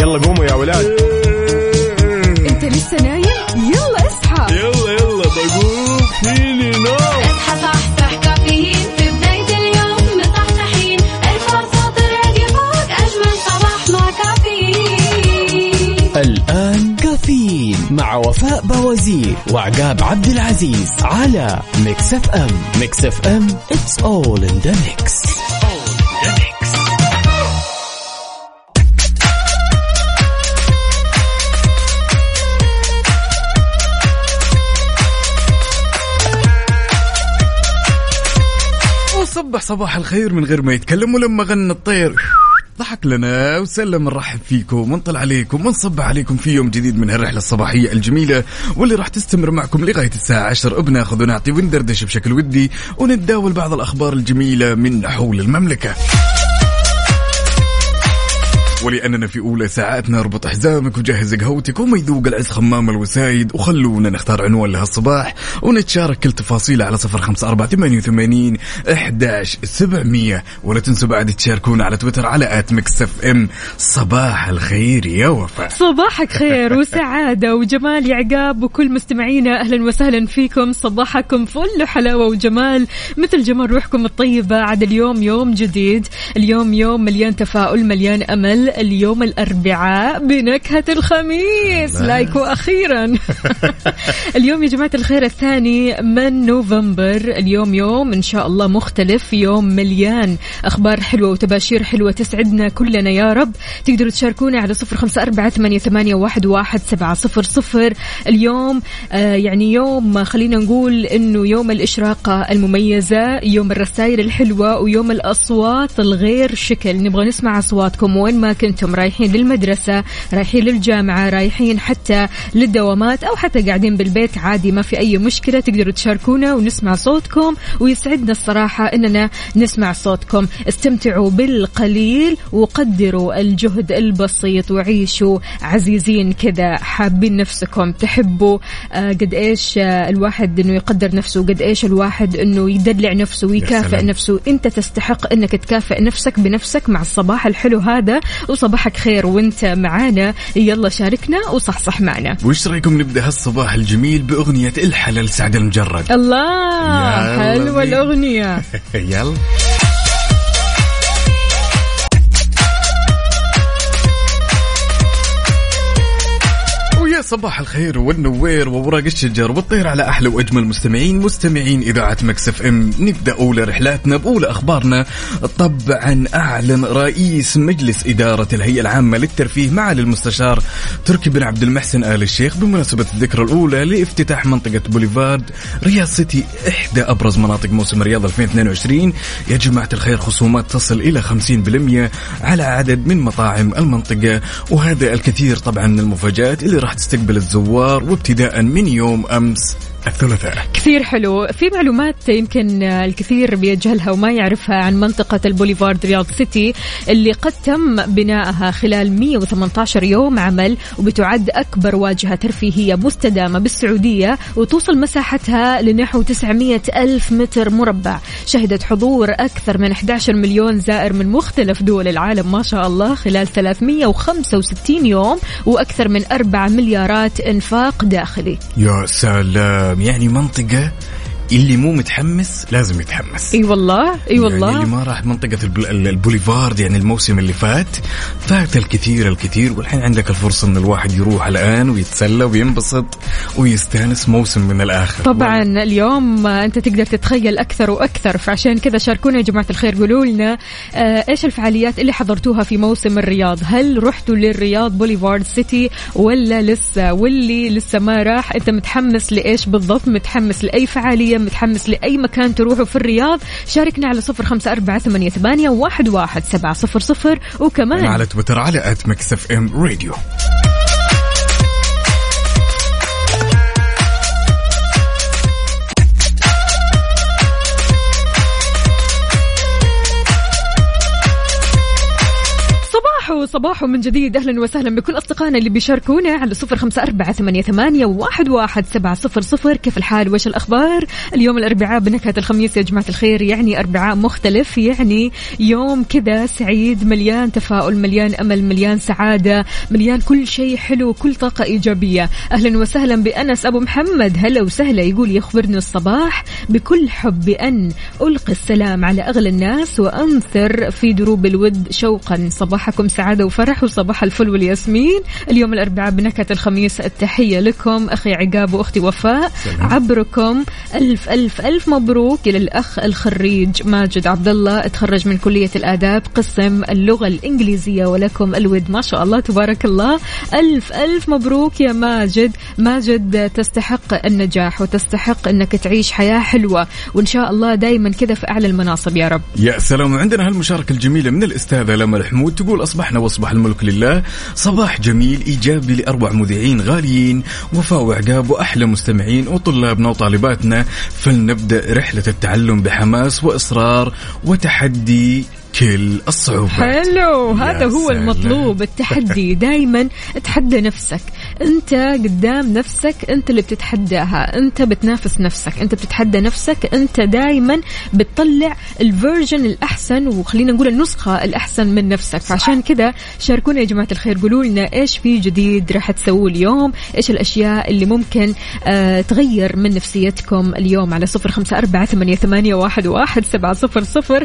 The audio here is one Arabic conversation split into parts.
يلا قوموا يا ولاد. انت لسه نايم؟ يلا اصحى. يلا يلا بقوم فيني نوم. اصحى صحصح كافيين في بداية اليوم مصحصحين، الفرصة تراقي فوق أجمل صباح مع كافيين. الآن كافيين مع وفاء بوزير وعقاب عبد العزيز على ميكس اف ام. ميكس اف ام it's all in the mix. صباح الخير من غير ما يتكلم، ولما غنى الطير ضحك لنا وسلم. نرحب فيكم ونطلع عليكم ونصب عليكم في يوم جديد من هالرحلة الصباحية الجميلة واللي راح تستمر معكم لغاية الساعة 10. بناخذ ونعطي وندردش بشكل ودي ونتداول بعض الأخبار الجميلة من حول المملكة، ولأننا في أولى ساعاتنا اربط حزامك وجهز قهوتك وما يذوق العز خمام الوسايد، وخلونا نختار عنوان لهالصباح ونتشارك كل تفاصيله على 0548811700، ولا تنسوا بعد تشاركونا على تويتر على @mixfm. صباح الخير يا وفاء. صباحك خير وسعادة وجمال يا عقاب وكل مستمعينا، أهلا وسهلا فيكم. صباحكم فل وحلاوة وجمال مثل جمال روحكم الطيبة. عاد اليوم يوم جديد، اليوم يوم مليان تفاؤل مليان أمل، اليوم الأربعاء بنكهة الخميس لايك وأخيرا. اليوم يا جماعة الخير 2 نوفمبر، اليوم يوم إن شاء الله مختلف، يوم مليان أخبار حلوة وتباشير حلوة تسعدنا كلنا يا رب. تقدروا تشاركونا على 0548811700. اليوم يعني يوم، خلينا نقول إنه يوم الإشراقة المميزة، يوم الرسائل الحلوة، ويوم الأصوات الغير شكل. نبغى نسمع أصواتكم وين ما كنتم، رايحين للمدرسة، رايحين للجامعة، رايحين حتى للدوامات، أو حتى قاعدين بالبيت، عادي ما في أي مشكلة. تقدروا تشاركونا ونسمع صوتكم، ويسعدنا الصراحة إننا نسمع صوتكم. استمتعوا بالقليل وقدروا الجهد البسيط، وعيشوا عزيزين كذا، حابين نفسكم، تحبوا قد إيش الواحد إنه يقدر نفسه، قد إيش الواحد إنه يدلع نفسه ويكافئ نفسه. أنت تستحق إنك تكافئ نفسك بنفسك مع الصباح الحلو هذا. وصباحك خير وانت معانا، يلا شاركنا وصحصح معنا. وش رايكم نبدأ هالصباح الجميل بأغنية الحلال سعد المجرد؟ الله حلوة الأغنية. يلا صباح الخير والنوير ووراق الشجر والطير على أحلى وأجمل مستمعين إذاعة مكس اف ام. نبدأ أولى رحلاتنا بأولى أخبارنا. طبعا أعلن رئيس مجلس إدارة الهيئة العامة للترفيه معالي المستشار تركي بن عبد المحسن آل الشيخ بمناسبة الذكرى الأولى لافتتاح منطقة بوليفارد رياض سيتي، إحدى أبرز مناطق موسم رياض 2022 يا جماعة الخير، خصومات تصل إلى 50% على عدد من مطاعم المنطقة، وهذا الكثير طبعا من المفاجآت اللي راح تستقبل الزوار، وابتداء من يوم أمس الثلاثاء. كثير حلو. في معلومات يمكن الكثير بيجهلها وما يعرفها عن منطقة البوليفارد رياض سيتي اللي قد تم بنائها خلال 118 يوم عمل، وبتعد أكبر واجهة ترفيهية مستدامة بالسعودية، وتوصل مساحتها لنحو 900,000 متر مربع. شهدت حضور أكثر من 11 مليون زائر من مختلف دول العالم ما شاء الله خلال 365 يوم، وأكثر من 4 مليارات إنفاق داخلي. يا سلام، يعني منطقة اللي مو متحمس لازم يتحمس. اي والله اي والله، يعني اللي ما راح منطقة البوليفارد يعني الموسم اللي فات فات الكثير، والحين عندك الفرصة ان الواحد يروح الان ويتسلى وينبسط ويستانس موسم من الاخر. طبعا اليوم انت تقدر تتخيل اكثر واكثر، فعشان كذا شاركونا يا جماعة الخير، قولوا لنا ايش الفعاليات اللي حضرتوها في موسم الرياض؟ هل رحتوا للرياض بوليفارد سيتي ولا لسه؟ واللي لسه ما راح، انت متحمس لايش بالضبط؟ متحمس لاي فعالية؟ متحمس لأي مكان تروحوا في الرياض؟ شاركنا على 0548811700، وكمان على تويتر على @mixfmradio. وصباحو من جديد. أهلا وسهلا بكل أصدقائنا اللي بيشاركونا على 0548811700. كيف الحال وش الأخبار؟ اليوم الأربعاء بنكهة الخميس يا جماعة الخير، يعني أربعاء مختلف، يعني يوم كذا سعيد، مليان تفاؤل، مليان أمل، مليان سعادة، مليان كل شيء حلو، كل طاقة إيجابية. أهلا وسهلا بأنس أبو محمد، هلا وسهلا، يقول يخبرني الصباح بكل حب بأن ألقي السلام على أغلى الناس وأنثر في دروب الود شوقا. صباحكم سعادة وفرح وصباح الفل والياسمين. اليوم الأربعاء بنكهة الخميس، التحية لكم أخي عقاب وأختي وفاء عبركم. ألف ألف ألف مبروك إلى الأخ الخريج ماجد عبد الله، اتخرج من كلية الآداب قسم اللغة الإنجليزية، ولكم الود ما شاء الله تبارك الله. ألف ألف مبروك يا ماجد، ماجد تستحق النجاح وتستحق أنك تعيش حياة حلوة، وإن شاء الله دايما كذا في أعلى المناصب يا رب. يا سلام. عندنا هالمشاركة الجميلة من الأستاذة لمى حمود، تقول أصبحنا وأصبح الملك لله، صباح جميل إيجابي لأربع مذيعين غاليين وفاء وعقاب وأحلى مستمعين وطلابنا وطالباتنا، فلنبدأ رحلة التعلم بحماس وإصرار وتحدي كل الصعوبات. حلو، هذا هو المطلوب، التحدي. دايما تحدى نفسك، انت قدام نفسك، انت اللي بتتحداها، انت بتنافس نفسك، انت بتتحدى نفسك، انت دايما بتطلع الفيرجن الأحسن، وخلينا نقول النسخة الأحسن من نفسك. فعشان كذا شاركونا يا جماعة الخير، قولوا لنا ايش في جديد راح تسووه اليوم، ايش الأشياء اللي ممكن تغير من نفسيتكم اليوم على 0548811700.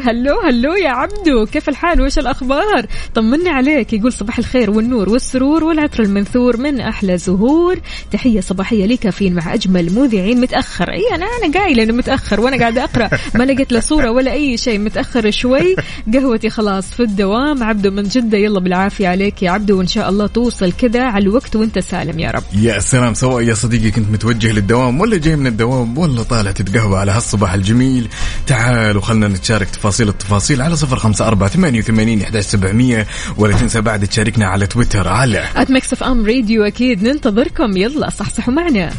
هلو يا عبد، كيف الحال وش الأخبار؟ طمني عليك. يقول صباح الخير والنور والسرور والعطر المنثور من أحلى زهور، تحية صباحية لكافين مع أجمل مذيعين. متأخر؟ أي أنا قايلة أنه متأخر وأنا قاعدة أقرأ، ما لقيت لا صورة ولا أي شيء، متأخر شوي، قهوتي خلاص في الدوام. عبدو من جدة، يلا بالعافية عليك يا عبدو، وإن شاء الله توصل كذا على الوقت وإنت سالم يا رب. يا سلام، سواء يا صديقي كنت متوجه للدوام ولا جاي من الدوام ولا طالع تتقهوى على هالصباح الجميل، تعال وخلنا نتشارك التفاصيل على 0548811700، ولا تنسى بعد تشاركنا على تويتر على @Mix FM راديو. أكيد ننتظركم، يلا صحصحوا معنا.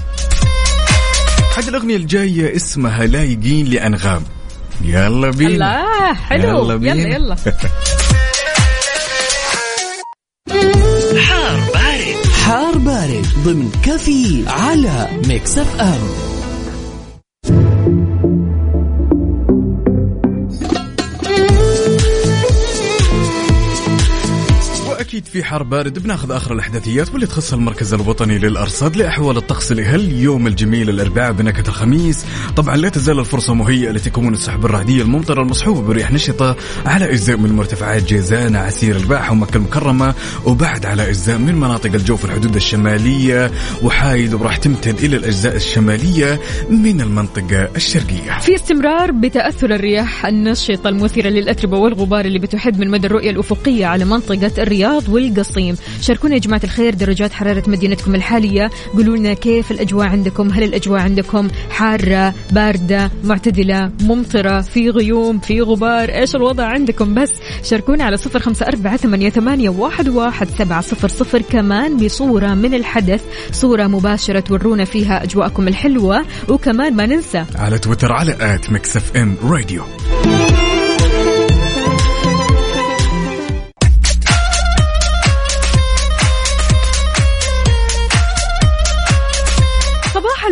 حتى الأغنية الجاية اسمها لايقين لأنغام، يلا بينا. الله حلو، يلا بينا. يلا حار بارد، حار بارد ضمن كفي على Mix FM. أكيد في حار بارد بناخذ آخر الأحداثيات واللي تخص المركز الوطني للأرصاد لأحوال الطقس لهاليوم الجميل الأربعاء بنكهة الخميس. طبعا لا تزال الفرصة مهيئة لتكون السحب الرعدية الممطرة المصحوبة برياح نشطة على أجزاء من مرتفعات جيزان، عسير، الباحة ومكة المكرمة، وبعد على أجزاء من مناطق الجوف، الحدود الشمالية وحايد، وراح تمتد إلى الأجزاء الشمالية من المنطقة الشرقية. في استمرار بتأثر الرياح النشطة المثيرة للأتربة والغبار اللي بتحد من مدى الرؤية الأفقية على منطقة الرياض والقصيم. شاركونا يا جماعة الخير درجات حرارة مدينتكم الحالية، قولوا لنا كيف الأجواء عندكم، هل الأجواء عندكم حارة، باردة، معتدلة، ممطرة، في غيوم، في غبار، إيش الوضع عندكم؟ بس شاركونا على 0548811700 كمان بصورة من الحدث، صورة مباشرة تورونا فيها أجواءكم الحلوة، وكمان ما ننسى على تويتر على @MixFM راديو.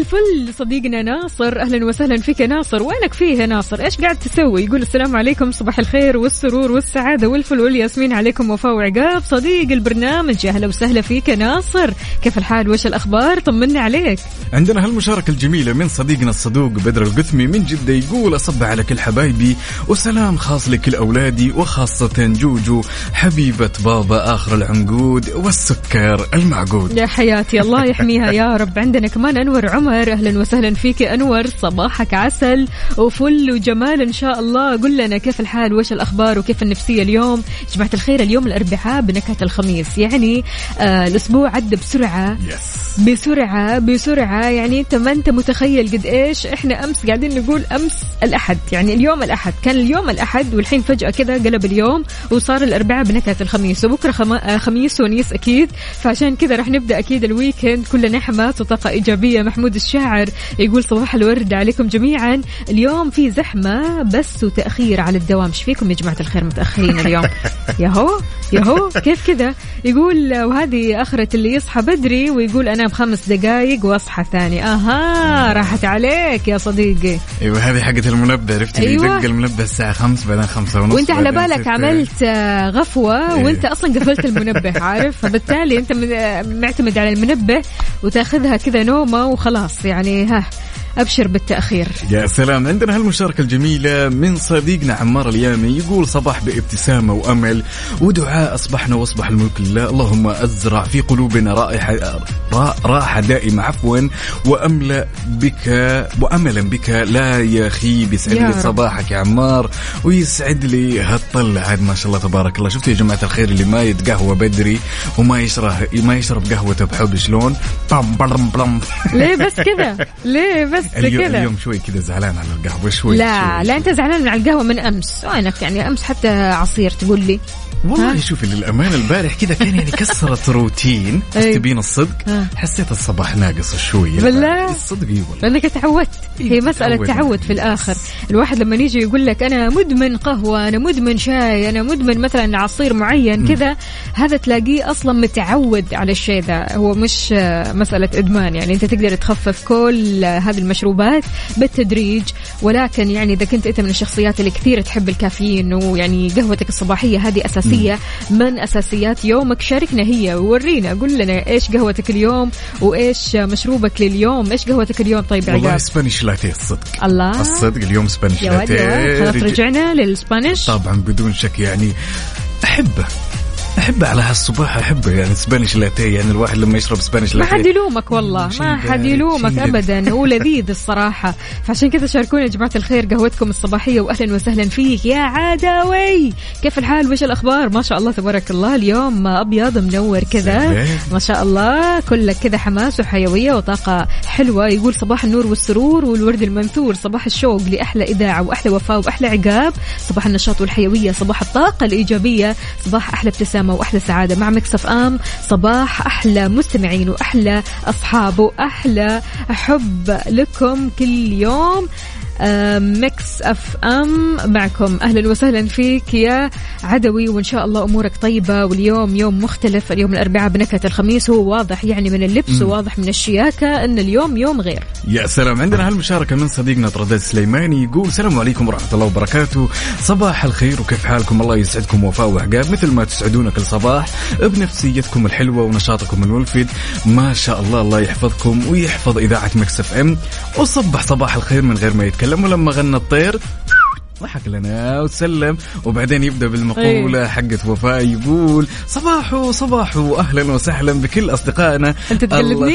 فل صديقنا ناصر، أهلا وسهلا فيك يا ناصر، وينك فيه يا ناصر، إيش قاعد تسوي؟ يقول السلام عليكم، صباح الخير والسرور والسعادة والفل والياسمين عليكم وفاء وعقاب صديق البرنامج. يا أهلا وسهلا فيك يا ناصر، كيف الحال وش الأخبار؟ طمني عليك. عندنا هالمشاركة الجميلة من صديقنا الصدوق بدر القثمي من جدة، يقول أصب على كل حبايبي وسلام خاص لكل أولادي وخاصة جوجو حبيبة بابا آخر العنقود والسكر المعقود. يا حياتي الله يحميها يا رب. عندنا كمان أنور عمر، أهلا وسهلا فيك أنور، صباحك عسل وفل وجمال إن شاء الله. قل لنا كيف الحال وش الأخبار وكيف النفسية اليوم جماعة الخير؟ اليوم الأربعاء بنكهة الخميس، يعني الأسبوع عدى بسرعة بسرعة، يعني أنت ما أنت متخيل قد إيش إحنا أمس قاعدين نقول أمس الأحد، يعني اليوم الأحد، كان اليوم الأحد والحين فجأة كذا قلب اليوم وصار الأربعاء بنكهة الخميس، وبكرة خميس ونيس أكيد. فعشان كذا رح نبدأ أكيد الويكند كلنا حماس وطاقة إيجابية. محمود داود الشاعر يقول صباح الورد عليكم جميعا. اليوم في زحمة بس وتأخير على الدوام. ايش فيكم يا جماعة الخير متأخرين اليوم؟ يهو كيف كذا؟ يقول وهذه آخرة اللي يصحى بدري ويقول أنا بخمس دقايق وأصحى ثاني. أها راحت عليك يا صديقي. أيوة هذه حقة المنبه، عرفت اللي يدق المنبه الساعة 5 بعدين 5:30 وأنت على بالك عملت غفوة وأنت أصلا قفلت المنبه، عارف؟ فبالتالي أنت معتمد على المنبه وتأخذها كذا نومة وخلاص، يعني ها أبشر بالتأخير. يا سلام. عندنا هالمشاركة الجميلة من صديقنا عمار اليامي يقول صباح بابتسامة وأمل ودعاء أصبحنا وأصبح الملك لله، اللهم أزرع في قلوبنا راحة دائمة عفوا وأملأ بك وأملا بك لا يخيب. يسعد لي صباحك يا عمار ويسعد لي هالطلع عاد ما شاء الله تبارك الله. شفتوا يا جماعة الخير اللي ما يتقهوى بدري وما يشرب قهوته بحب شلون بلم ليه بس كذا؟ ليه بس اليوم شوي كذا زعلان على القهوة شوي؟ لا أنت زعلان من على القهوة من أمس. أنا يعني أمس حتى عصير تقول لي والله شوفي للأمانة البارح كذا كان يعني كسرت روتين تبين الصدق. حسيت الصباح ناقص شوي بالله الصدق. إيه والله لأنك تعودت، هي مسألة تعود في الآخر. الواحد لما يجي يقول لك أنا مدمن قهوة، أنا مدمن شاي، أنا مدمن مثلا عصير معين كذا، هذا تلاقيه أصلا متعود على الشيء ذا. هو مش مسألة إدمان، يعني أنت تقدر تخفف كل هذه المشروبات بالتدريج، ولكن يعني إذا كنت أنت من الشخصيات اللي كثير تحب الكافيين ويعني قهوتك الصباحية هذه أساسية من أساسيات يومك، شاركنا هي وورينا، قل لنا إيش قهوتك اليوم وإيش مشروبك لليوم. إيش قهوتك اليوم؟ طيب عقاب والله سبانيش لاتيه الصدق. الله الصدق اليوم سبانيش لاتيه. خلاص رجعنا للسبانيش طبعا بدون شك، يعني أحبه على هالصباح، أحبه يعني سبانيش لاتيه. يعني الواحد لما يشرب سبانيش لاتيه ما حد يلومك، والله ما حد يلومك أبدا، هو لذيذ الصراحة. فعشان كذا شاركونا يا جماعة الخير قهوتكم الصباحية، وأهلا وسهلا فيك يا عداوي. كيف الحال وش الأخبار؟ ما شاء الله تبارك الله اليوم أبيض منور كذا ما شاء الله، كلك كذا حماس وحيوية وطاقة حلوة. يقول صباح النور والسرور والورد المنثور، صباح الشوق لأحلى إذاعة وأحلى وفاء وأحلى عقاب، صباح النشاط والحيوية، صباح الطاقة الإيجابية، صباح أحلى ابتسامة وأحلى سعادة مع ميكس اف ام. صباح أحلى مستمعين وأحلى أصحاب وأحلى حب لكم كل يوم. ميكس اف ام معكم، أهلا وسهلا فيك يا عدوي، وإن شاء الله أمورك طيبة. واليوم يوم مختلف، اليوم الأربعاء بنكهة الخميس، هو واضح يعني من اللبس وواضح من الشياكة أن اليوم يوم غير. يا سلام. عندنا هالمشاركة من صديقنا طرداد سليماني يقول السلام عليكم ورحمة الله وبركاته، صباح الخير وكيف حالكم؟ الله يسعدكم وفاء وعقاب مثل ما تسعدونا كل صباح بنفسيتكم الحلوة ونشاطكم الملفت ما شاء الله. الله يحفظكم ويحفظ إذاعة ميكس اف ام، وصبح صباح الخير من غير ما يتكلم، ولما غنى الطير ضحك لنا وسلم، وبعدين يبدأ بالمقولة حقت وفاء يقول صباحو أهلا وسهلا بكل أصدقائنا. أنت تقلدني؟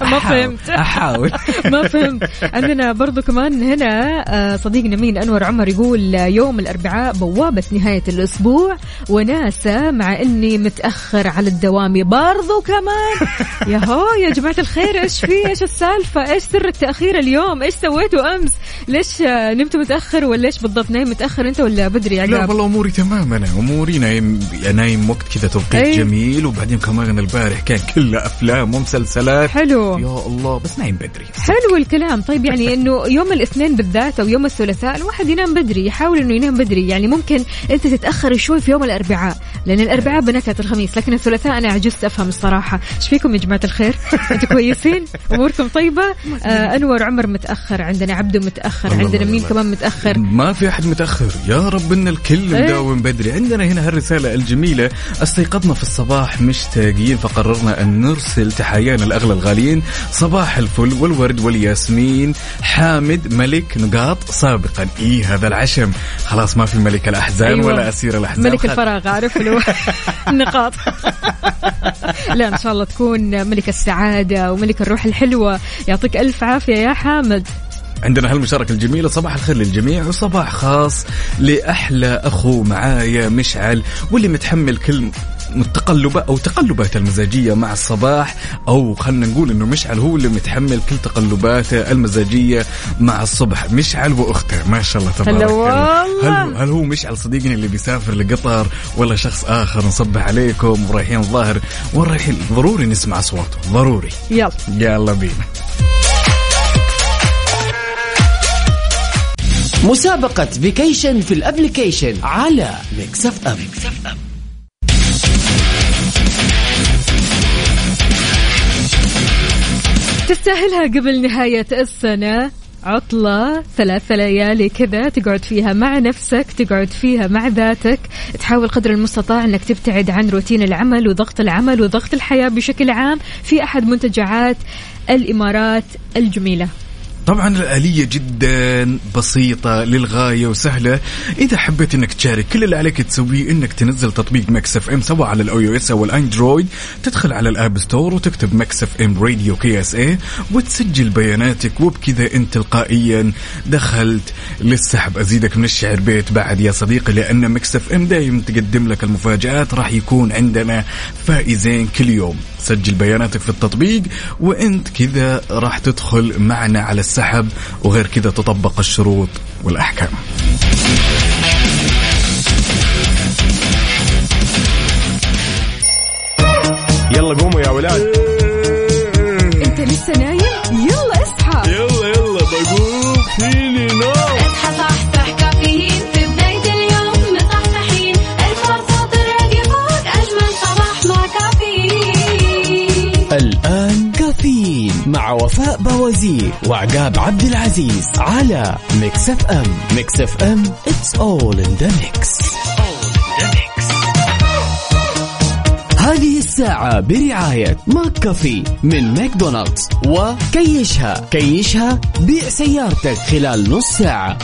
ما فهمت. أحاول ما فهمت. عندنا برضو كمان هنا صديقنا مين أنور عمر يقول يوم الأربعاء بوابة نهاية الأسبوع وناسة مع أني متأخر على الدوام برضو كمان. ياهو يا جماعة الخير إيش في؟ إيش السالفة؟ إيش سر التأخير اليوم؟ إيش سويته أمس؟ ليش نمت متأخر ولا إيش بالضبط؟ نايم متأخر أنت ولا بدري عقاب؟ لا والله أموري تمام، أنا أموري نايم وقت كذا توقيت جميل، وبعدين كمان البارح كان كله أفلام ومسلسلات حلو يا الله، بس نايم بدري. حلو الكلام. طيب يعني إنه يوم الاثنين بالذات أو يوم الثلاثاء الواحد ينام بدري، يحاول إنه ينام بدري. يعني ممكن أنت تتأخر شوي في يوم الأربعاء لأن الأربعاء بنكهة الخميس، لكن الثلاثاء أنا عجزت أفهم الصراحة. إيش فيكم يا جماعة الخير؟ أنتوا كويسين؟ أموركم طيبة؟ أنور عمر متأخر، عندنا عبده متأخر، عندنا مين كمان متأخر؟ ما في أحد متأخر، يا رب إن الكل مداوم بدري. عندنا هنا هالرسالة الجميلة، استيقظنا في الصباح مشتاقين فقررنا أن نرسل تحيانا لأغلى الغاليين، صباح الفل والورد والياسمين، حامد ملك نقاط سابقا. إيه هذا العشم خلاص، ما في ملك الأحزان أيوة. ولا أسير الأحزان، ملك الفراغ عارف لو نقاط. لا إن شاء الله تكون ملك السعادة وملك الروح الحلوة، يعطيك ألف عافية يا حامد. عندنا هالمشاركة الجميلة، صباح الخير للجميع وصباح خاص لأحلى أخو معايا مشعل واللي متحمل كل متقلبة أو تقلبات المزاجية مع الصباح, أو خلنا نقول إنه مشعل هو اللي متحمل كل تقلبات المزاجية مع الصبح. مشعل وأخته ما شاء الله تبارك الله. هل هو مشعل صديقنا اللي بيسافر لقطر ولا شخص آخر؟ نصبح عليكم ورايحين الظاهر ورايحين, ضروري نسمع أصواته, ضروري. يلا بينا. مسابقة فيكيشن في الابليكيشن على ميكس اف ام. تستاهلها قبل نهاية السنة عطلة 3 ليالي كذا تقعد فيها مع نفسك, تقعد فيها مع ذاتك, تحاول قدر المستطاع أنك تبتعد عن روتين العمل وضغط العمل وضغط الحياة بشكل عام في أحد منتجعات الإمارات الجميلة. طبعا الآلية جدا بسيطة للغاية وسهلة. إذا حبيت أنك تشارك, كل اللي عليك تسويه أنك تنزل تطبيق ميكس اف ام سواء على iOS أو الأندرويد, تدخل على الآب ستور وتكتب ميكس اف ام راديو KSA وتسجل بياناتك, وبكذا أنت تلقائيا دخلت للسحب. أزيدك من الشعر بيت بعد يا صديقي, لأن ميكس اف ام دايم تقدم لك المفاجآت. راح يكون عندنا فائزين كل يوم. سجل بياناتك في التطبيق وأنت كذا راح تدخل معنا على السحب, وغير كذا تطبق الشروط والأحكام. يلا قوموا يا ولاد. انت لسه نايم؟ يلا اصحى, يلا يلا بقوم فيني نوم. اصحى صحصح, كافيين في بداية اليوم مصحصحين, الفرصة تراقي فوق أجمل صباح مع كافيين. الآن كافيين مع وفاء بوازير وعقاب عبد العزيز على ميكس اف ام. ميكس اف ام, it's all in the mix. هذه الساعة برعاية ماك كافي من ماكدونالدز وكيشها. كيشها, بيع سيارتك خلال نص ساعة.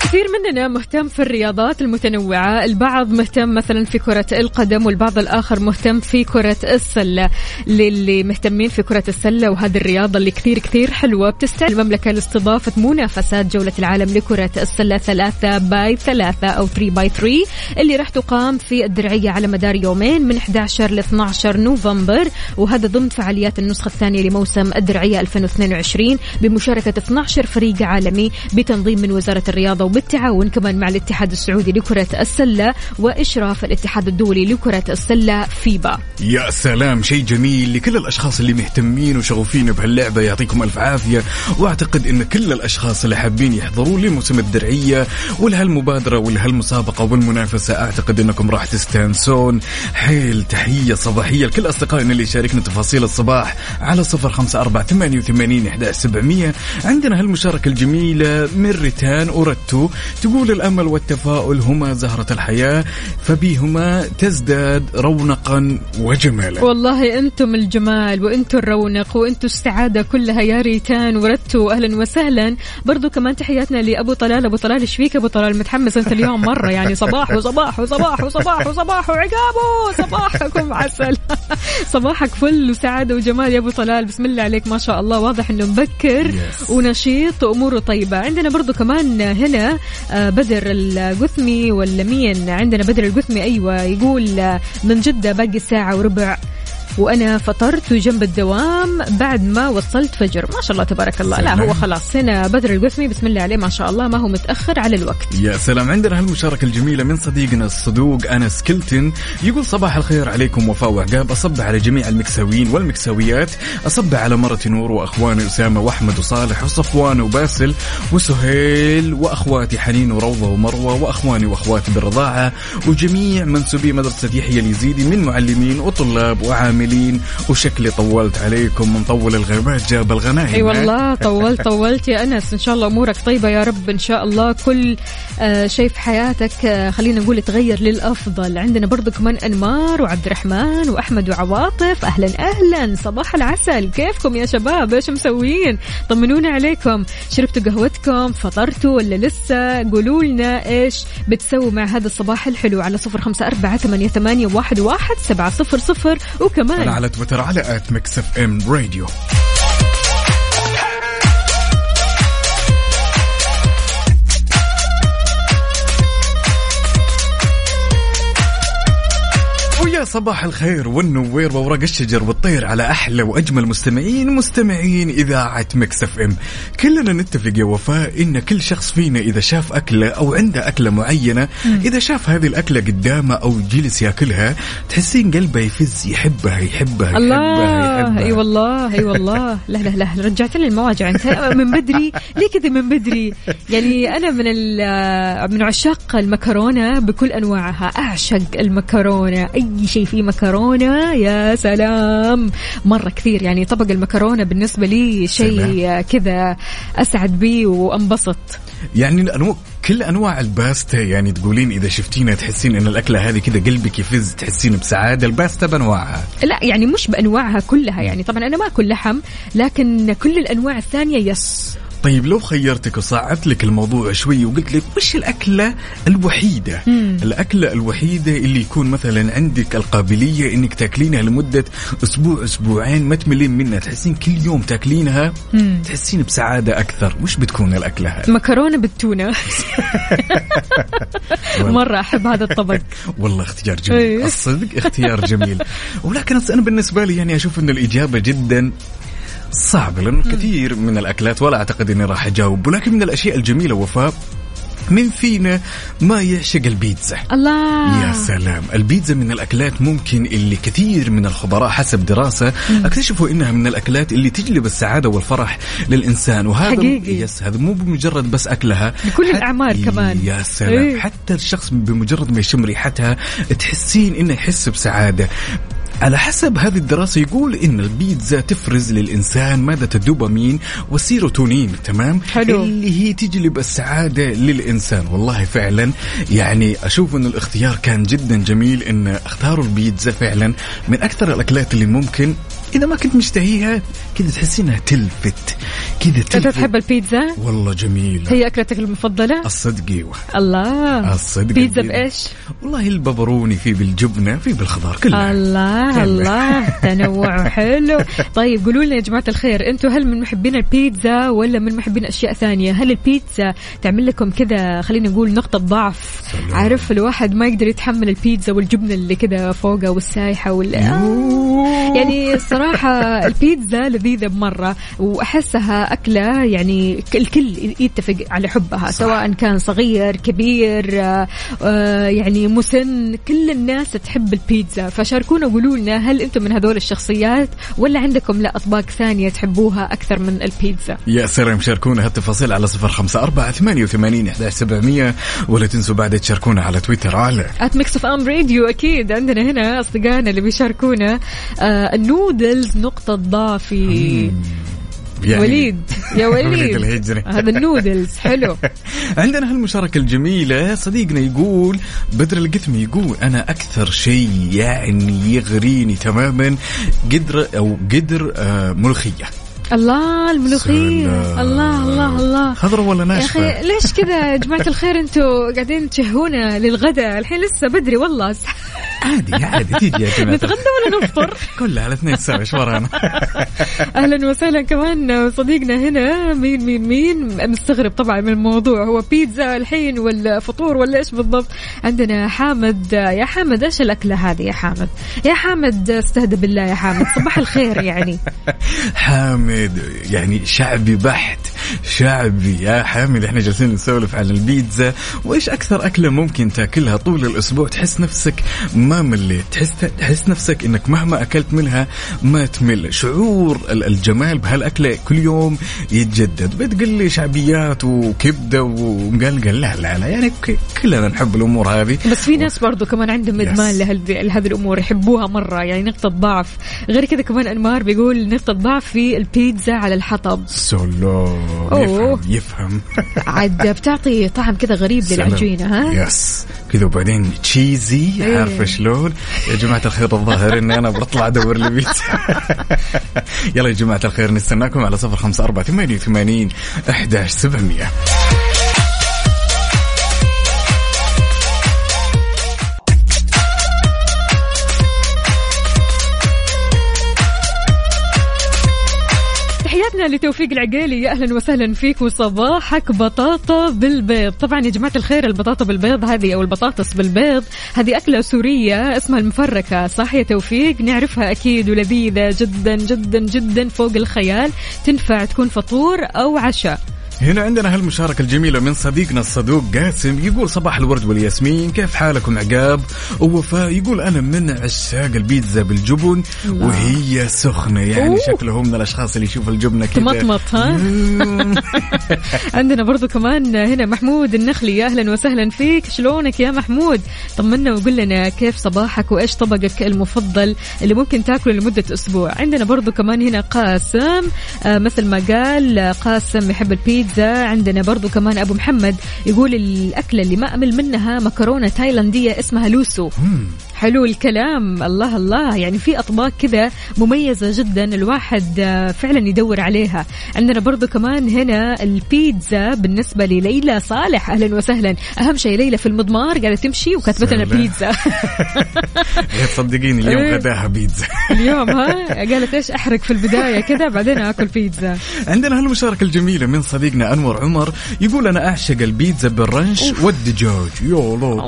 كثير مننا مهتم في الرياضات المتنوعة, البعض مهتم مثلا في كرة القدم والبعض الآخر مهتم في كرة السلة. للي مهتمين في كرة السلة وهذه الرياضة اللي كثير حلوة, بتستعد المملكة لاستضافة منافسات جولة العالم لكرة السلة 3x3 أو 3x3 اللي راح تقام في الدرعية على مدار يومين من 11 ل 12 نوفمبر, وهذا ضمن فعاليات النسخة الثانية لموسم الدرعية 2022 بمشاركة 12 فريق عالمي بتنظيم من وزارة الرياضة وبالتعاون كمان مع الاتحاد السعودي لكرة السلة وإشراف الاتحاد الدولي لكرة السلة فيبا. يا سلام, شيء جميل لكل الأشخاص اللي مهتمين وشغوفين بهاللعبة, يعطيكم ألف عافية. وأعتقد إن كل الأشخاص اللي حابين يحضروا لموسم الدرعية ولهالمبادرة ولهالمسابقة والمنافسة, أعتقد إنكم راح تستانسون حيل. تحية صباحية لكل أصدقائنا اللي شاركنا تفاصيل الصباح على 0548811700. عندنا هالمشاركة الجميلة من ريتان ورتو, تقول الأمل والتفاؤل هما زهرة الحياة فبيهما تزداد رونقا وجمالا. والله أنتم الجمال وأنتم الرونق وأنتم السعادة كلها يا ريتان وردتوا, أهلا وسهلا. برضو كمان تحياتنا لأبو طلال. أبو طلال شفيك أبو طلال, متحمس أنت اليوم مرة, يعني صباح وصباح وصباح وصباح وصباح وعقابه, صباحكم عسل, صباحك فل وسعادة وجمال يا أبو طلال, بسم الله عليك ما شاء الله, واضح أنه مبكر ونشيط وأموره طيبة. عندنا برضو كمان هنا بدر القثمي واللمين, عندنا بدر القثمي أيوة, يقول من جدة باقي ساعة وربع وأنا فطرت وجنب الدوام بعد ما وصلت فجر. ما شاء الله تبارك الله. لا هو خلاص هنا بدر القثمي بسم الله عليه ما شاء الله, ما هو متأخر على الوقت. يا سلام. عندنا هالمشاركة الجميلة من صديقنا الصدوق أنس كيلتن, يقول صباح الخير عليكم وفاء وعقاب, أصب على جميع المكساويين والمكساويات, أصب على مرة نور وأخواني أسامة وأحمد وصالح وصفوان وباسل وسهيل وأخواتي حنين وروضة ومروة وأخواني وأخواتي بالرضاعة وجميع منسوبي مدرسة يحيى اليزيدي من معلمين وطلاب وعاملين. وشكلي طولت عليكم, مطول الغيبات جاب الغنايم. أي والله طولت يا أنس, إن شاء الله أمورك طيبة يا رب, إن شاء الله كل شيء في حياتك خلينا نقول تغير للأفضل. عندنا برضو كمان أنمار وعبد الرحمن وأحمد وعواطف, أهلا صباح العسل, كيفكم يا شباب, إيش مسوين, طمنونا عليكم, شربتوا قهوتكم, فطرتوا ولا لسه, قولولنا إيش بتسووا مع هذا الصباح الحلو على 0548811700 وكمان على تويتر على @ميكس اف ام راديو. صباح الخير والنوير وورق الشجر والطير على أحلى وأجمل مستمعين إذاعة ميكس اف ام. كلنا نتفق يا وفاء إن كل شخص فينا إذا شاف أكلة أو عنده أكلة معينة إذا شاف هذه الأكلة قدامه أو جلس يأكلها تحسين قلبه يفز يحبها الله. أي والله أي والله. لا لا لا رجعت لي المواجع من بدري. ليه كذا من بدري؟ يعني أنا من عشاق المكرونة بكل أنواعها. أعشق المكرونة، أي شيء فيه مكرونة يا سلام مرة كثير. يعني طبق المكرونة بالنسبة لي شيء كذا أسعد بيه وأنبسط. يعني كل أنواع الباستا، يعني تقولين إذا شفتينا تحسين إن الأكلة هذه كذا قلبك يفز، تحسين بسعادة. الباستا بأنواعها، لا يعني مش بأنواعها كلها، يعني طبعا أنا ما أكل لحم لكن كل الأنواع الثانية يس. طيب لو خيرتك وصعدت لك الموضوع شوي وقلت لك وش الأكلة الوحيدة اللي يكون مثلا عندك القابلية إنك تاكلينها لمدة أسبوع أسبوعين ما تملين منها، تحسين كل يوم تاكلينها تحسين بسعادة أكثر، وش بتكون الأكلة هذه؟ مكرونة بالتونة. مرة أحب هذا الطبق. والله اختيار جميل، الصدق اختيار جميل. ولكن أنا بالنسبة لي يعني أشوف إن الإجابة جدا صعب، لأنه كثير من الأكلات ولا أعتقد أني راح أجاوب. ولكن من الأشياء الجميلة وفاء، من فينا ما يعشق البيتزا؟ الله يا سلام. البيتزا من الأكلات ممكن اللي كثير من الخبراء حسب دراسة اكتشفوا إنها من الأكلات اللي تجلب السعادة والفرح للإنسان. وهذا هذا مو بمجرد بس أكلها، بكل الأعمار كمان يا سلام. حتى الشخص بمجرد ما يشم ريحتها تحسين إنه يحس بسعادة. على حسب هذه الدراسة يقول إن البيتزا تفرز للإنسان مادة الدوبامين والسيروتونين، تمام، حلو، اللي هي تجلب السعادة للإنسان. والله فعلا يعني أشوف إن الاختيار كان جدا جميل، إن اختاروا البيتزا فعلا من أكثر الأكلات اللي ممكن إذا ما كنت مشتهيها كذا تحسينها تلفت. أنت تحب البيتزا؟ والله جميلة. هي أكلتك المفضلة؟ الصدقي الله. الصدق بيتزا بإيش؟ والله البابروني، في بالجبنة، في بالخضار، كلها. الله تنوع حلو. طيب قولوا لنا يا جماعة الخير، أنتوا هل من محبين البيتزا ولا من محبين أشياء ثانية؟ هل البيتزا تعمل لكم كذا خلينا نقول نقطة ضعف؟ عارف الواحد ما يقدر يتحمل البيتزا والجبنة اللي كذا فوقها والسايحة يعني صراحة البيتزا لذيذة مرة، وأحسها أكلة يعني الكل يتفق على حبها، سواء كان صغير كبير يعني مسن، كل الناس تحب البيتزا. فشاركونا وقولوا لنا هل أنتم من هذول الشخصيات ولا عندكم لا أطباق ثانية تحبوها أكثر من البيتزا؟ يا سلام، شاركونا هالتفاصيل على 0548811700، ولا تنسوا بعد تشاركونا على تويتر على @mixofamradio. أكيد عندنا هنا أصدقائنا اللي بيشاركونا النودلز نقطة ضعفي. يعني وليد الهجري. هذا النودلز حلو. عندنا هالمشاركة الجميلة، صديقنا يقول بدر القثمي، يقول أنا أكثر شيء يعني يغريني تماما قدر ملوخية. الله الملوخية، الله خضرة ولا ناشفة يا أخي؟ ليش كذا يا جماعة الخير أنتوا قاعدين تشهونا للغداء الحين؟ لسه بدري والله. عادي تيجي يا جماعة، نتغدى ولا نفطر؟ كلها على 2 ساعة. إيش ورانا؟ أهلا وسهلا كمان صديقنا هنا مين مستغرب طبعا من الموضوع، هو بيتزا الحين ولا فطور ولا إيش بالضبط؟ عندنا حامد. يا حامد إيش الأكلة هذه يا حامد؟ يا حامد استهدى بالله يا حامد، صباح الخير. يعني حامد يعني شعبي بحت، شعبي يا حامد. احنا جالسين نسولف على البيتزا وايش اكثر اكله ممكن تاكلها طول الاسبوع تحس نفسك ما مليت، تحس نفسك انك مهما اكلت منها ما تمل. شعور الجمال بهالاكله كل يوم يتجدد. بتقول لي شعبيات وكبده ومقلقل، لا يعني كلنا نحب الامور هذه، بس في ناس برضو كمان عندهم ادمان لهذه الامور، يحبوها مره يعني نقطه ضعف. غير كذا كمان انمار بيقول نقطه ضعف في البيتزا على الحطب. سولو يفهم. عاد بتعطي طعم كذا غريب للعجينة. ها يس كذا، وبعدين تشيزي، عارفة شلون يا جماعة الخير؟ الظاهر إن أنا بطلع أدور لبيت. يلا يا جماعة الخير، نستناكم على 0548811700. رجعنا لتوفيق العقيلي. يا أهلا وسهلا فيك وصباحك بطاطا بالبيض. طبعا يا جماعة الخير البطاطا بالبيض هذه أو البطاطس بالبيض هذه أكلة سورية اسمها المفركة، صح يا توفيق؟ نعرفها أكيد، ولذيذة جدا جدا جدا فوق الخيال، تنفع تكون فطور أو عشاء. هنا عندنا هالمشاركة الجميلة من صديقنا الصدوق قاسم، يقول صباح الورد والياسمين، كيف حالكم عقاب ووفاء؟ يقول أنا من عشاق البيتزا بالجبن وهي سخنة، يعني شكله من الأشخاص اللي يشوف الجبنة كده تمطمط ها. عندنا برضو كمان هنا محمود النخلي، يا أهلا وسهلا فيك، شلونك يا محمود؟ طمنا وقل لنا كيف صباحك وإيش طبقك المفضل اللي ممكن تاكله لمدة أسبوع. عندنا برضو كمان هنا قاسم، مثل ما قال قاسم يحب البيتزا. عندنا برضو كمان أبو محمد يقول الأكلة اللي ما أمل منها مكرونة تايلاندية اسمها لوسو. حلو الكلام، الله الله، يعني في أطباق كذا مميزة جدا الواحد فعلا يدور عليها. عندنا برضو كمان هنا البيتزا بالنسبة لليلى صالح، أهلا وسهلا. أهم شيء ليلى في المضمار قاعدة تمشي وكتبت لنا بيتزا. صدقيني اليوم غداها بيتزا. اليوم ها قالت إيش أحرق في البداية كذا بعدين أكل بيتزا. عندنا هالمشاركة الجميلة من صديقنا أنور عمر، يقول أنا أعشق البيتزا بالرنش والدجاج. يا الله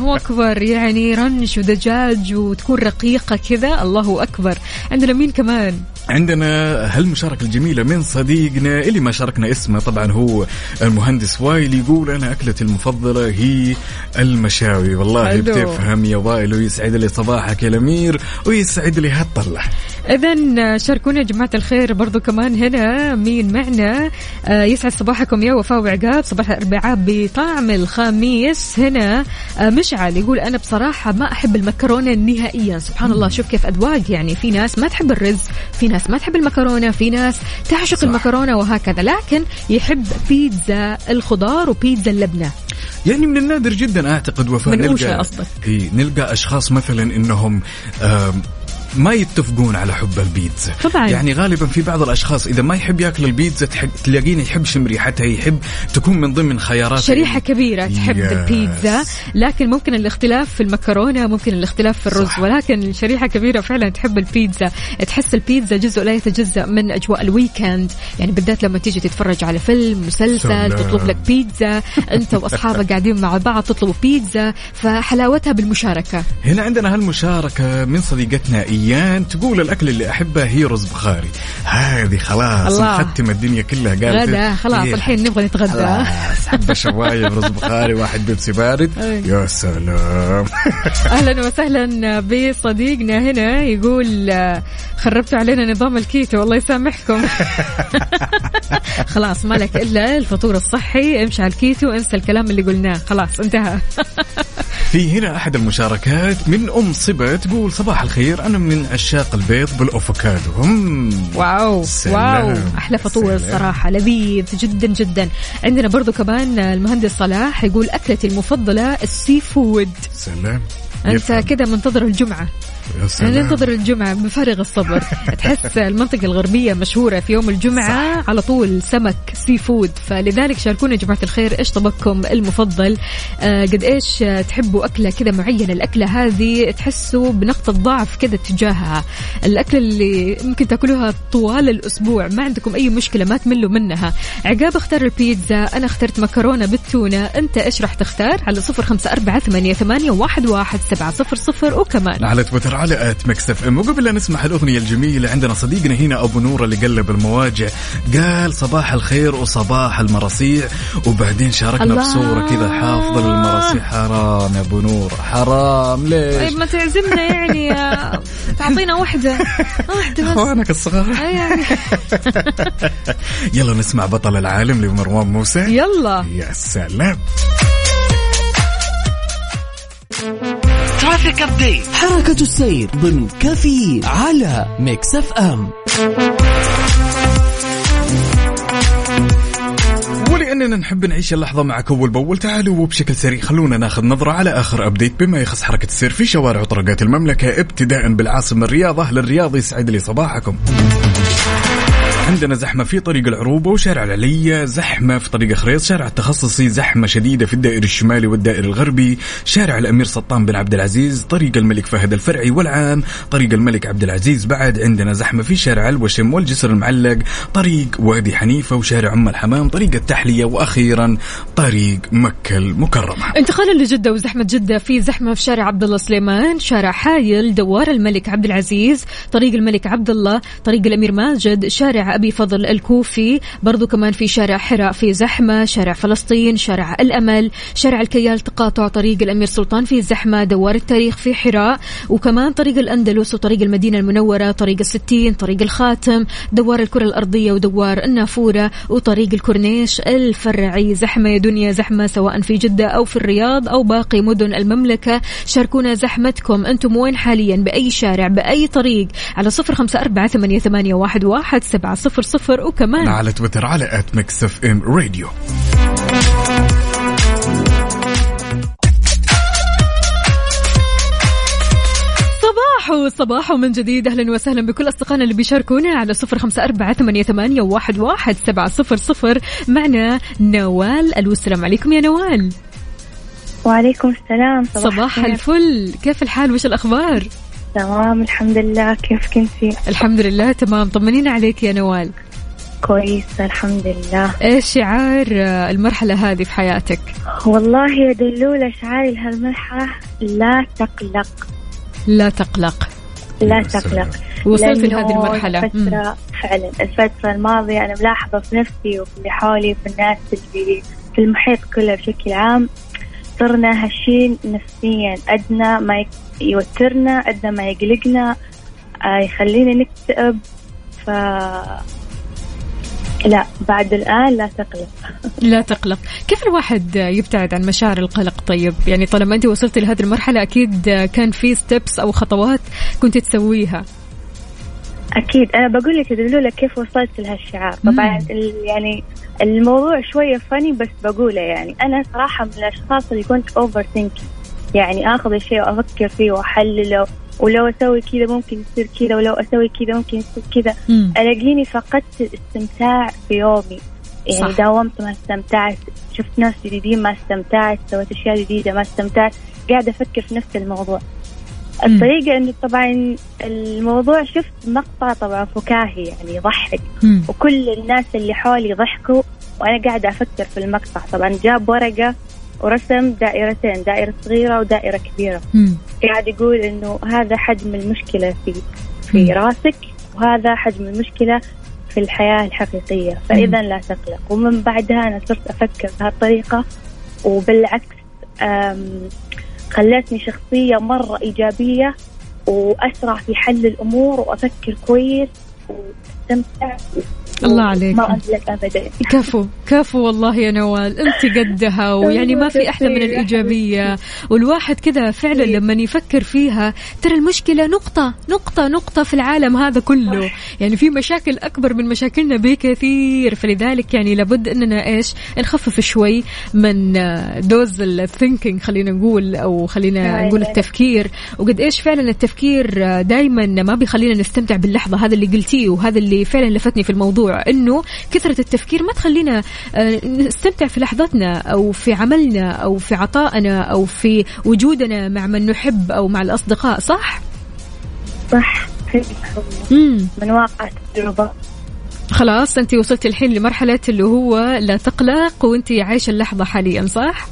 الله أكبر، يعني رنش ودجاج وتكون رقيقة كذا، الله أكبر. عندنا مين كمان؟ عندنا هالمشاركة الجميلة من صديقنا اللي ما شاركنا اسمه طبعا، هو المهندس وايل، يقول أنا أكلتي المفضلة هي المشاوي. والله بتفهم يا وايل، ويسعد لي صباحك يا الأمير، ويسعد لي هالطلة. إذن شاركونا يا جماعة الخير. برضو كمان هنا مين معنا؟ يسعد صباحكم يا وفاء وعقاب، صباح الأربعاء بطعم الخميس. هنا مشعل يقول أنا بصراحة ما أحب المكرونة نهائيا. سبحان الله، شوف كيف أدواق، يعني في ناس ما تحب الرز، في ناس ما تحب المكرونة، في ناس تعشق صح المكرونة وهكذا، لكن يحب بيتزا الخضار وبيتزا اللبنة. يعني من النادر جدا أعتقد وفاء نلقى أشخاص مثلا إنهم ما يتفقون على حب البيتزا طبعاً. يعني غالبا في بعض الأشخاص إذا ما يحب يأكل البيتزا تلاقينه يحب شمريحتها، يحب تكون من ضمن خيارات شريحة كبيرة تحب البيتزا، لكن ممكن الاختلاف في المكرونة، ممكن الاختلاف في الرز صح. ولكن شريحة كبيرة فعلا تحب البيتزا، تحس البيتزا جزء لا يتجزأ من أجواء الويكند، يعني بالذات لما تيجي تتفرج على فيلم مسلسل تطلب لك بيتزا أنت وأصحابك قاعدين مع بعض تطلبوا بيتزا، فحلاوتها بالمشاركة. هنا عندنا هالمشاركة من صديقتنا تقول الأكل اللي أحبه هي رز بخاري. هذه خلاص نختم الدنيا كلها، قالت غدا خلاص الحين نبغى نتغدى، حبة شوايب رز بخاري واحد بيبسي بارد. يا سلام. أهلا وسهلا بصديقنا هنا يقول خربتوا علينا نظام الكيتو والله يسامحكم. خلاص مالك إلا الفطور الصحي، امشي على الكيتو، انسى الكلام اللي قلناه خلاص انتهى. في هنا أحد المشاركات من أم صبا تقول صباح الخير، أنا من عشاق البيض بالأفوكادو. واو واو، أحلى فطور الصراحة، لذيذ جدا جدا. عندنا برضو كمان المهندس صلاح يقول أكلتي المفضلة السي فود. سلام، أنت كده منتظر الجمعة، ننتظر الجمعة بفارغ الصبر. تحس المنطقة الغربية مشهورة في يوم الجمعة صح. على طول سمك سي فود، فلذلك شاركونا جماعة الخير إيش طبقكم المفضل، قد إيش تحبوا أكلة كده معينة، الأكلة هذه تحسوا بنقطة ضعف كده تجاهها، الأكلة اللي ممكن تأكلوها طوال الأسبوع ما عندكم أي مشكلة ما تملوا منها. عقاب اختار البيتزا، أنا اخترت مكرونة بالتونة، أنت إيش راح تختار؟ على 0548811700 وكمان على تويتر على ميكس اف ام. وقبل لا نسمع الأغنية الجميلة عندنا صديقنا هنا أبو نورة اللي قلب المواجع، قال صباح الخير وصباح المرصيع، وبعدين شاركنا بصورة كذا حافظة للمرصيع. حرام يا أبو نورة، حرام، ليش ما تعزمنا يعني، تعطينا واحدة بس أخوانك الصغار. يلا نسمع بطل العالم لمروان موسى. يلا يا سلام. ترافيك أبديت، حركة السير ضمن كفي على ميكس اف ام. ولأننا نحب نعيش اللحظة معك أول بأول، تعالوا وبشكل سريع خلونا ناخذ نظرة على آخر أبديت بما يخص حركة السير في شوارع وطرقات المملكة، ابتداء بالعاصمة الرياض. أهل الرياض يسعد لي صباحكم. عندنا زحمة في طريق العروبة وشارع العلية، زحمة في طريق خريص، شارع التخصصي زحمة شديدة في الدائري الشمالي والدائري الغربي، شارع الأمير سلطان بن عبد العزيز، طريق الملك فهد الفرعي والعام، طريق الملك عبد العزيز بعد عندنا زحمة في شارع الوشم والجسر المعلق، طريق وادي حنيفة وشارع أم الحمام، طريق التحلية، وأخيرا طريق مكة المكرمة. انتقالا لجدة وزحمة جدة، في زحمة في شارع عبد الله سليمان، شارع حايل، دوار الملك عبد العزيز، طريق الملك عبد الله، طريق الأمير ماجد، شارع أبي فضل الكوفي، برضو كمان في شارع حراء في زحمة، شارع فلسطين، شارع الأمل، شارع الكيال تقاطع، طريق الأمير سلطان في زحمة، دوار التاريخ في حراء، وكمان طريق الأندلس وطريق المدينة المنورة، طريق الستين، طريق الخاتم، دوار الكرة الأرضية ودوار النافورة، وطريق الكورنيش الفرعي. زحمة يا دنيا، زحمة سواء في جدة أو في الرياض أو باقي مدن المملكة. شاركونا زحمتكم، أنتم وين حاليا، بأي شارع، بأي طريق، على 0548811700 وكمان على تويتر على @mixfmradio. صباح من جديد، أهلا وسهلا بكل أصدقائنا اللي بيشاركونا على 0548811700. معنا نوال ألو، السلام عليكم يا نوال. وعليكم السلام، صباح الفل، كيف الحال وش الأخبار؟ تمام الحمد لله، كيف كنتي؟ الحمد لله تمام، طمنينا عليك يا نوال. كويسة الحمد لله. إيش شعار المرحلة هذه في حياتك؟ والله يا دلولة شعاري لهالمرحلة لا تقلق. لا تقلق، لا تقلق. وصلت لهذه المرحلة فعلا. الفترة الماضية أنا ملاحظة في نفسي وفي اللي حولي وفي الناس اللي في المحيط كله بشكل عام، صرنا هشين نفسيا، أدنى ما يوترنا، أدنى ما يقلقنا، يخلينا نكتئب. لا بعد الآن لا تقلق. لا تقلق. كيف الواحد يبتعد عن مشاعر القلق؟ طيب يعني طالما أنت وصلت لهذه المرحلة أكيد كان في ستيبس أو خطوات كنت تسويها. أكيد، أنا بقول لك تدلوا لك كيف وصلت لهالشعار. طبعا يعني الموضوع شوية فاني بس بقوله، يعني أنا صراحة من الأشخاص اللي كنت أوفر ثينكينج، يعني آخذ الشيء وأفكر فيه وأحلله، ولو أسوي كذا ممكن يصير كذا، ولو أسوي كذا ممكن يصير كذا. ألاقيني فقدت الاستمتاع في يومي، يعني داومت ما استمتعت، شفت ناس جديدين ما استمتعت، سويت أشياء جديدة ما استمتعت، قاعدة أفكر في نفس الموضوع. الطريقة إنه طبعا الموضوع شفت مقطع طبعا فكاهي يعني يضحك، وكل الناس اللي حولي ضحكوا وأنا قاعدة أفكر في المقطع. طبعا جاب ورقة ورسم دائرتين، دائرة صغيرة ودائرة كبيرة، قاعد يقول إنه هذا حجم المشكلة في راسك، وهذا حجم المشكلة في الحياة الحقيقية، فإذا لا تقلق. ومن بعدها أنا صرت أفكر بهالطريقة، وبالعكس خلتني شخصية مرة إيجابية وأسرع في حل الأمور وأفكر كويس واستمتع. الله عليك، ما أزلك أبدا. كفو كفو والله يا نوال، أنت قدها، ويعني ما في أحلى من الإيجابية. والواحد كذا فعلا لما يفكر فيها، ترى المشكلة نقطة نقطة نقطة في العالم هذا كله، يعني في مشاكل أكبر من مشاكلنا بكثير، فلذلك يعني لابد أننا إيش نخفف شوي من دوز الثينكينج، خلينا نقول أو خلينا نقول التفكير. وقد إيش فعلا التفكير دايما ما بيخلينا نستمتع باللحظة، هذا اللي قلتيه وهذا اللي فعلا لفتني في الموضوع، إنه كثرة التفكير ما تخلينا نستمتع في لحظتنا أو في عملنا أو في عطائنا أو في وجودنا مع من نحب أو مع الأصدقاء. صح؟ صح، من واقع التجربة. خلاص أنت وصلت الحين لمرحلة اللي هو لا تقلق، وأنت عايشة اللحظة حاليا، صح؟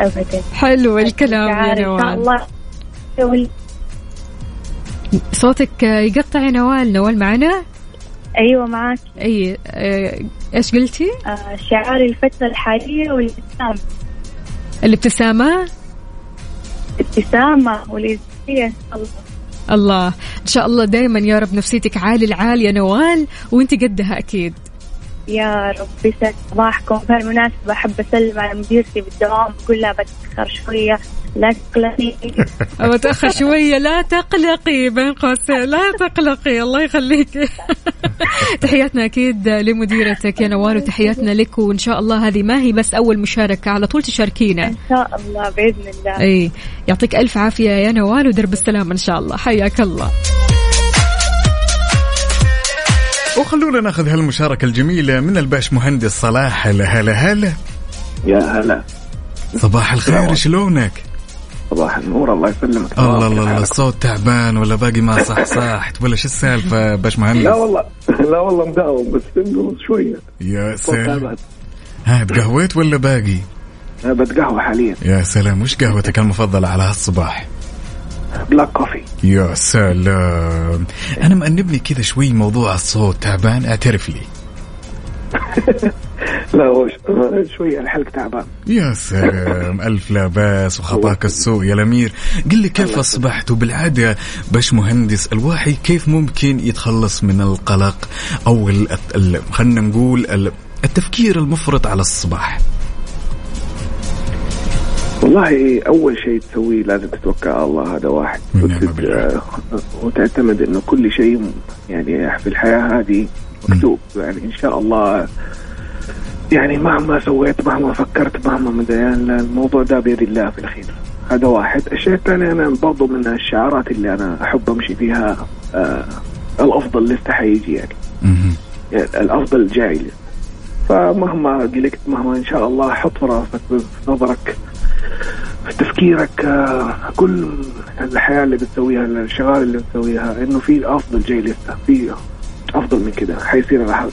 أبدا. حلو الكلام يا نوال. صوتك يقطع يا نوال. نوال معنا؟ أيوة معك. أي إيش قلتي؟ شعاري الفترة الحالية والابتسامة. الابتسامة؟ الابتسامة والإيجابية إن شاء الله. الله إن شاء الله دايما يا رب. نفسيتك عالي العالي يا نوال، وأنت قدها أكيد. يا رب يسعد صباحكم. بهالمناسبة أحب أسلم على مديرتي بالدوام، أقول لها بتأخر شوية لا تقلقي. بتأخر شوية لا تقلقي، بين قوسين لا تقلقي، الله يخليكي. تحياتنا أكيد لمديرتك يا نوال، وتحياتنا لك، وإن شاء الله هذه ما هي بس أول مشاركة، على طول تشاركينا إن شاء الله بإذن الله. أي يعطيك ألف عافية يا نوال، ودرب السلام إن شاء الله. حياك الله. وخلونا ناخذ هالمشاركة الجميلة من الباش مهندس صلاح. هلا يا هلا، صباح الخير، شلونك؟ صباح النور، الله يسلمك. الله الصوت تعبان ولا باقي ما صحصحت ولا شو السالفة باش مهندس؟ لا والله مداوم بس كنت شوية. يا سلام، ها تقهويت ولا باقي؟ بتقهوى حاليا. يا سلام، وش قهوتك المفضلة على هالصباح؟ بلاك كوفي. يا سلام، أنا مأنبني كذا شوي موضوع الصوت تعبان، اعترف لي. لا وش شوية الحلق تعبان. يا سلام، ألف لا باس وخطاك السوء يا الأمير. قل لي كيف أصبحت، وبالعادة باش مهندس الواحي كيف ممكن يتخلص من القلق أو خلنا نقول التفكير المفرط على الصباح؟ والله أول شيء تسويه لازم تتوكل على الله، هذا واحد، وتعتمد إنه كل شيء يعني في الحياة هذه مكتوب، يعني إن شاء الله، يعني مهما سويت مهما فكرت مهما مديان، الموضوع ده بيد الله في الأخير. هذا واحد. الشيء الثاني، أنا برضو من الشعارات اللي أنا أحب أمشي فيها الأفضل لسه حيجي، يعني الأفضل جاي لسه. فمهما قلقت مهما إن شاء الله حط في راسك، في نظرك، في تفكيرك، كل الحياة اللي بتسويها، الشغال اللي بتسويها، إنه في أفضل جاي لسه، في أفضل من كده حيصير الأحسن.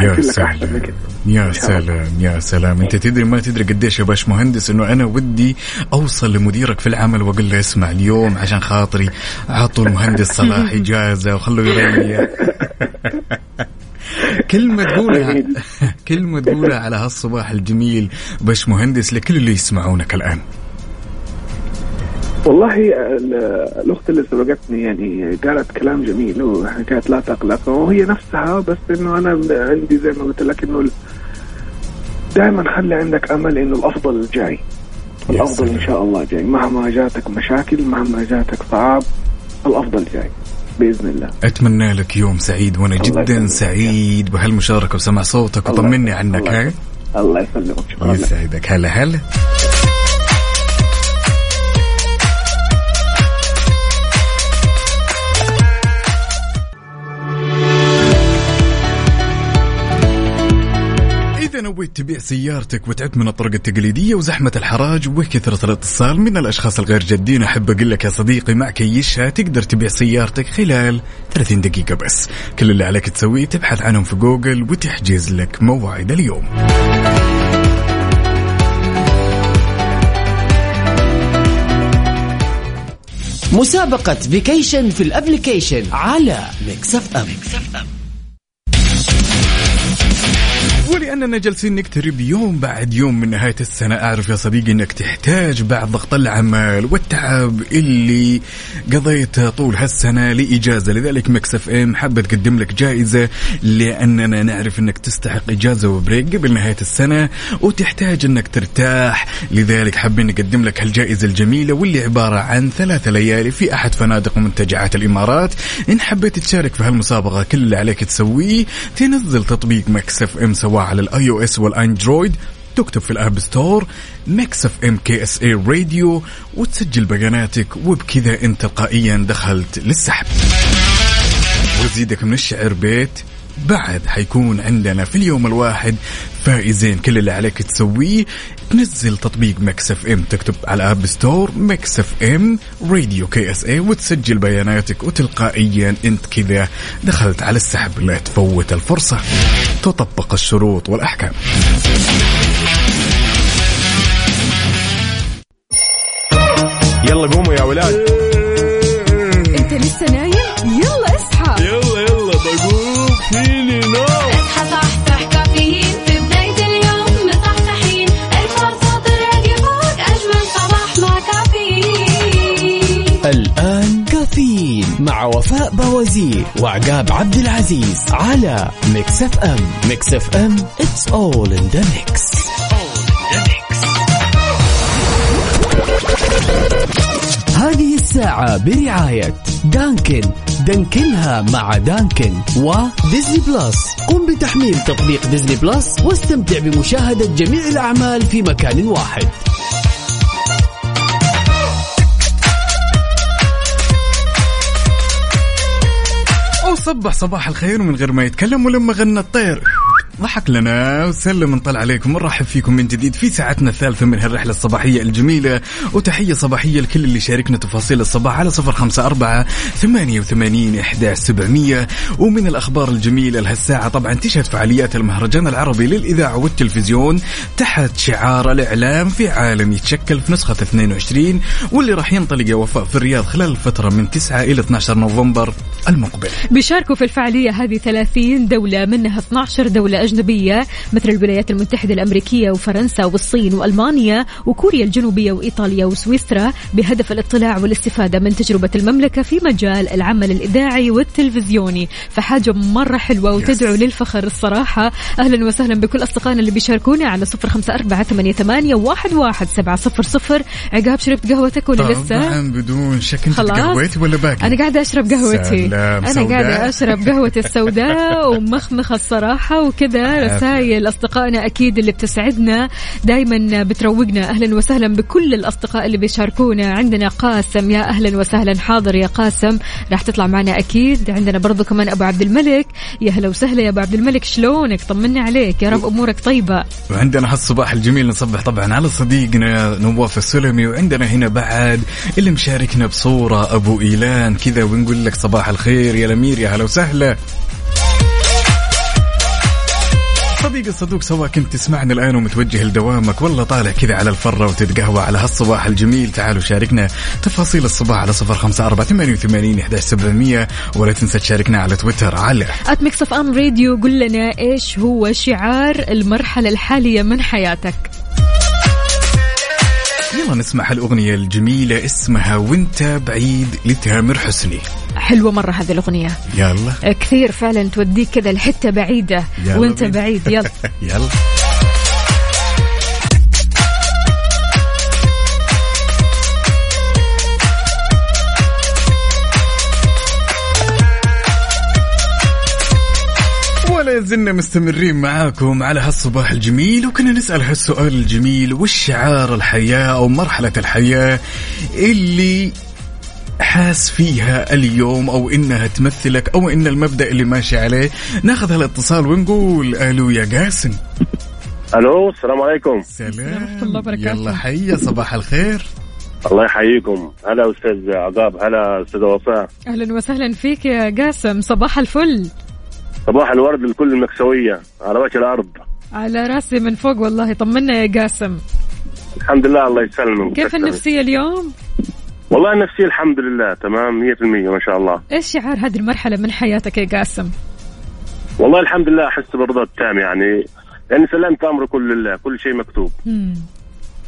يا سلام يا سلام يا سلام. انت تدري ما تدري قديش يا باش مهندس انه انا ودي اوصل لمديرك في العمل واقول له اسمع اليوم عشان خاطري اعطوا المهندس صلاح اجازه وخلوه يريح. كلمه تقولها على هالصباح الجميل باش مهندس لكل اللي يسمعونك الان. والله الأخت اللي سبقتني يعني قالت كلام جميل وحكاية لا تقلق، وهي نفسها، بس إنه أنا عندي زي ما قلت لك إنه دائما خلي عندك أمل إنه الأفضل جاي، الأفضل إن شاء الله جاي، مهما جاتك مشاكل مهما جاتك صعاب الأفضل جاي بإذن الله. أتمنى لك يوم سعيد، وأنا جدا سعيد بهالمشاركة وسمع صوتك، وطمني عنك. هاي الله يسلمك يسعدك. هلا نويت تبيع سيارتك وتعبت من الطرق التقليدية وزحمة الحراج وكثرة الاتصال من الأشخاص الغير جادين، أحب أقول لك يا صديقي مع كيشها تقدر تبيع سيارتك خلال 30 دقيقة بس. كل اللي عليك تسويه تبحث عنهم في جوجل وتحجز لك موعد اليوم. مسابقة فيكيشن في الابليكيشن على ميكس اف ام. ولأننا جالسين نقترب يوم بعد يوم من نهاية السنة، أعرف يا صديقي أنك تحتاج بعد ضغط العمل والتعب اللي قضيته طول هالسنة لإجازة، لذلك ميكس اف ام حابة تقدم لك جائزة، لأننا نعرف أنك تستحق إجازة وبريك قبل نهاية السنة وتحتاج أنك ترتاح، لذلك حابين نقدم لك هالجائزة الجميلة واللي عبارة عن 3 ليالي في أحد فنادق ومنتجعات الإمارات. إن حبيت تشارك في هالمسابقة كل اللي عليك تسويه تنزل تطبيق ميكس اف ام سواء على iOS والأندرويد، تكتب في الأب ستور ميكس اف ام كي اس اي راديو وتسجل بياناتك، وبكذا انت تلقائيا دخلت للسحب. وزيدك من الشعر بيت بعد حيكون عندنا في اليوم الواحد فائزين، كل اللي عليك تسويه تنزل تطبيق ميكس اف ام، تكتب على الأب ستور ميكس اف ام راديو كي اس اي وتسجل بياناتك، وتلقائيا انت كذا دخلت على السحب. لا تفوت الفرصة، تطبق الشروط والأحكام. يلا قوموا يا ولاد. انت لسه نايم؟ يلا اصحى، يلا بقوم فيني نوم. اصحى صحصح، كافيين في بداية اليوم مصحصحين، الفرصة تراك فوق أجمل صباح مع كافيين. الآن كافيين مع وفاء بوازير وعقاب عبد العزيز على ميكس اف ام. ميكس اف ام it's all in the mix. هذه الساعة برعاية دانكن، دانكنها مع دانكن، وديزني بلس. قم بتحميل تطبيق ديزني بلس واستمتع بمشاهدة جميع الأعمال في مكان واحد. صبح صباح الخير ومن غير ما يتكلم ولما غنى الطير ضحك لنا وسلم نطلع عليكم. نرحب فيكم من جديد في ساعتنا الثالثة من هالرحلة الصباحية الجميلة، وتحية صباحية لكل اللي شاركنا تفاصيل الصباح على 0548811700. ومن الأخبار الجميلة لهالساعة طبعا تشهد فعاليات المهرجان العربي للإذاعة والتلفزيون تحت شعار الإعلام في عالم، يتشكل في نسخة 22 واللي راح ينطلق يا وفاء في الرياض خلال الفترة من 9 إلى 12 نوفمبر المقبل. بيشاركوا في الفعالية هذه 30 دولة، منها 12 دولة أجنبية مثل الولايات المتحدة الأمريكية وفرنسا والصين وألمانيا وكوريا الجنوبية وإيطاليا وسويسرا، بهدف الاطلاع والاستفادة من تجربة المملكة في مجال العمل الإذاعي والتلفزيوني. فحاجة مرة حلوة وتدعو للفخر الصراحة. أهلا وسهلا بكل أصدقائنا اللي بيشاركونا على 0548811700. عقاب شربت قهوتك ولا لسه؟ طبعا بدون شك. أنت قهوتي ولا باقي؟ أنا قاعدة أشرب قهوتي، أنا قاعدة أشرب قهوتي السوداء ومخمخة الصراحة وكذا. رسائل أصدقائنا أكيد اللي بتسعدنا دايما بتروقنا. أهلا وسهلا بكل الأصدقاء اللي بيشاركونا. عندنا قاسم، يا أهلا وسهلا، حاضر يا قاسم راح تطلع معنا أكيد. عندنا برضو كمان أبو عبد الملك، يا هلا وسهلا يا أبو عبد الملك، شلونك؟ طمنا عليك، يا رب أمورك طيبة. وعندنا هالصباح الجميل نصبح طبعا على صديقنا نواف السلمي، وعندنا هنا بعد اللي مشاركنا بصورة أبو إيلان كذا، ونقول لك صباح الخير يا الأمير، يا هلا وسهلا صديق الصدوق، سواء كنت تسمعنا الآن ومتوجه لدوامك والله طالع كذا على الفرة وتتقهوى على هالصباح الجميل، تعالوا شاركنا تفاصيل الصباح على 0548811700. ولا تنسى تشاركنا على تويتر على @Mix FM راديو. قل لنا إيش هو شعار المرحلة الحالية من حياتك. يلا نسمع الأغنية الجميلة اسمها وانت بعيد لتامر حسني. حلوة مرة هذه الأغنية، يلا كثير فعلا توديك كذا الحتة بعيدة وانت بعيد. يلا يلا زلنا مستمرين معاكم على هالصباح الجميل، وكنا نسأل هالسؤال الجميل، والشعار الحياة أو مرحلة الحياة اللي حاس فيها اليوم أو إنها تمثلك أو إن المبدأ اللي ماشي عليه. ناخذ هالاتصال ونقول ألو يا قاسم. ألو، السلام عليكم. سلام، يلا حيا صباح الخير. الله يحييكم، هلا أستاذ عقاب، هلا أستاذ وفاء، أهلا وسهلا فيك يا قاسم. صباح الفل، صباح الورد لكل المكسوية على وجه الأرض، على رأسي من فوق والله. طمنا يا قاسم. الحمد لله، الله يسلمك. كيف النفسية اليوم؟ والله النفسية الحمد لله تمام 100% ما شاء الله. إيش شعار هذه المرحلة من حياتك يا قاسم؟ والله الحمد لله أحس برضا التام، يعني سلمت أمر كل لله، كل شيء مكتوب.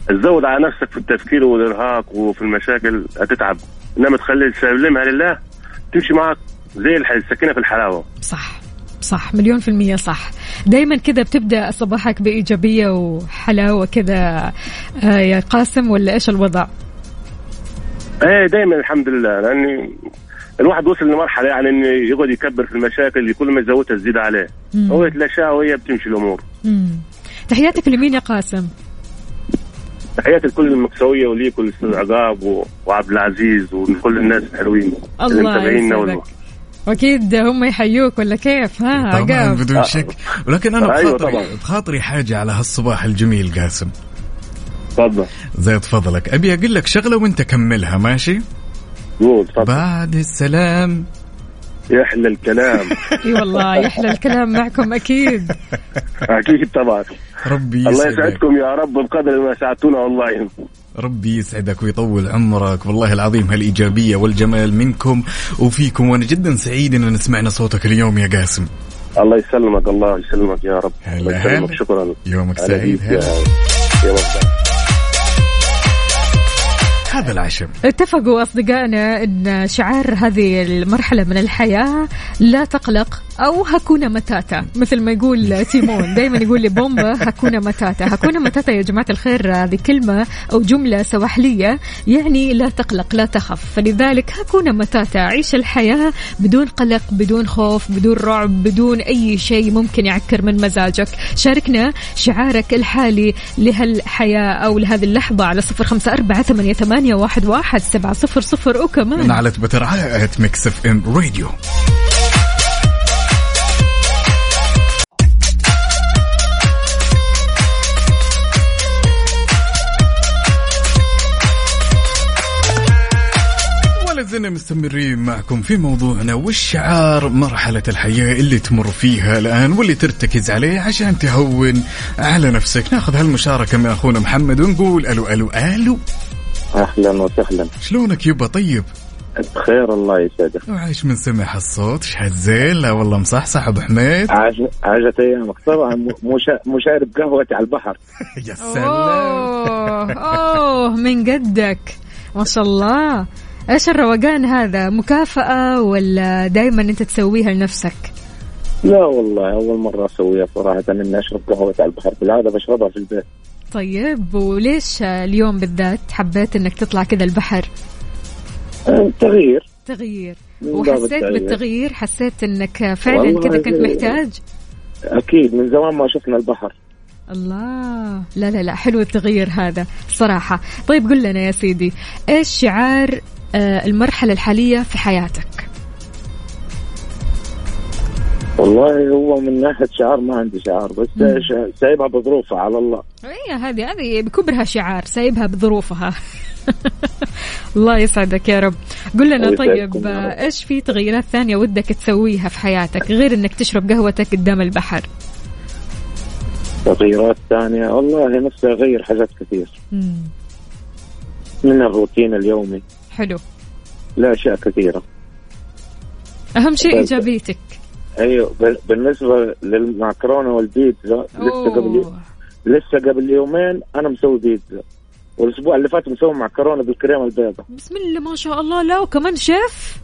تزود على نفسك في التفكير والإرهاق وفي المشاكل هتتعب، إنما تخلي سلمها لله تمشي معك زي السكينة في الحلاوة. صح، مليون في المية صح. دايما كذا بتبدأ صباحك بإيجابية وحلاوة كذا يا قاسم، ولا إيش الوضع؟ ايه دايما الحمد لله، لأن الواحد وصل لمرحلة يعني إنه يقعد يكبر في المشاكل كل ما يزودها تزيد عليه، هو يتلاشاها وهي بتمشي الأمور. تحياتك لمين يا قاسم؟ تحياتي لكل المكسوية وليك والأستاذ عقاب وعبد العزيز وكل الناس الحلوين اللي متابعيننا والله. أكيد هم يحيوك ولا كيف؟ ها طبعا بدون شك، ولكن أنا بخاطري حاجة على هالصباح الجميل قاسم. تفضل زي تفضلك، أبي أقول لك شغلة وانت كملها ماشي؟ بعد السلام يحلى الكلام. اي والله يحلى الكلام معكم أكيد. أكيد طبعا. ربي الله يسعدكم يا رب بقدر ما ساعدتونا والله. ربي يسعدك ويطول عمرك، والله العظيم هالإيجابية والجمال منكم وفيكم، وأنا جدا سعيد أن نسمعنا صوتك اليوم يا قاسم. الله يسلمك، الله يسلمك يا رب. الله يسلمك، شكرا، يومك سعيد. هذا العشم اتفقوا أصدقائنا أن شعار هذه المرحلة من الحياة لا تقلق أو هكونا متاتا، مثل ما يقول تيمون دايما يقول لي بومبا هكونا متاتا. هكونا متاتا يا جماعة الخير هذه كلمة أو جملة سواحلية، يعني لا تقلق لا تخف، فلذلك هكونا متاتا، عيش الحياة بدون قلق بدون خوف بدون رعب بدون أي شيء ممكن يعكر من مزاجك. شاركنا شعارك الحالي لهالحياة أو لهذه اللحظة على 0548811700 وكمان على تويتر على @mixfmradio. خلونا مستمرين معكم في موضوعنا والشعار مرحلة الحياة اللي تمر فيها الآن واللي ترتكز عليه عشان تهون على نفسك. ناخذ هالمشاركة من أخونا محمد ونقول ألو ألو ألو. أهلا وسهلا. شلونك يبا؟ طيب بخير الله يسعدك. وعايش من سمع الصوت شحال زين. لا والله مصحصح ابو حميد. عاجت ايامك. طبعا مو شارب قهوتي على البحر. يا سلام. اوه من قدك ما شاء الله. ايش الروقان هذا؟ مكافأة ولا دايما انت تسويها لنفسك؟ لا والله اول مرة اسويها صراحة اني اشرب قهوتي على البحر، بالعادة بشربها في البيت. طيب وليش اليوم بالذات حبيت انك تطلع كذا البحر؟ تغيير وحسيت بالتغيير، حسيت انك فعلا كذا كنت محتاج. اكيد من زمان ما شفنا البحر. الله، لا لا لا حلو التغيير هذا صراحة. طيب قل لنا يا سيدي ايش شعار المرحلة الحالية في حياتك؟ والله هو من ناحية شعار ما عندي شعار، بس سايبها بظروفها على الله. هي هذه بكبرها شعار، سايبها بظروفها. الله يسعدك يا رب. قل لنا طيب ايش في تغييرات ثانية ودك تسويها في حياتك غير انك تشرب قهوتك قدام البحر؟ تغييرات ثانية والله نفسي اغير حاجات كثير من الروتين اليومي. حلو. لا اشياء كثيرة. اهم شيء ايجابيتك. ايوه بالنسبة للمعكرونة والبيتزا لسه قبل يومين انا مسوي بيتزا، والأسبوع اللي فات مسوي معكرونة بالكريمة البيضاء. بسم الله ما شاء الله. لا وكمان شيف.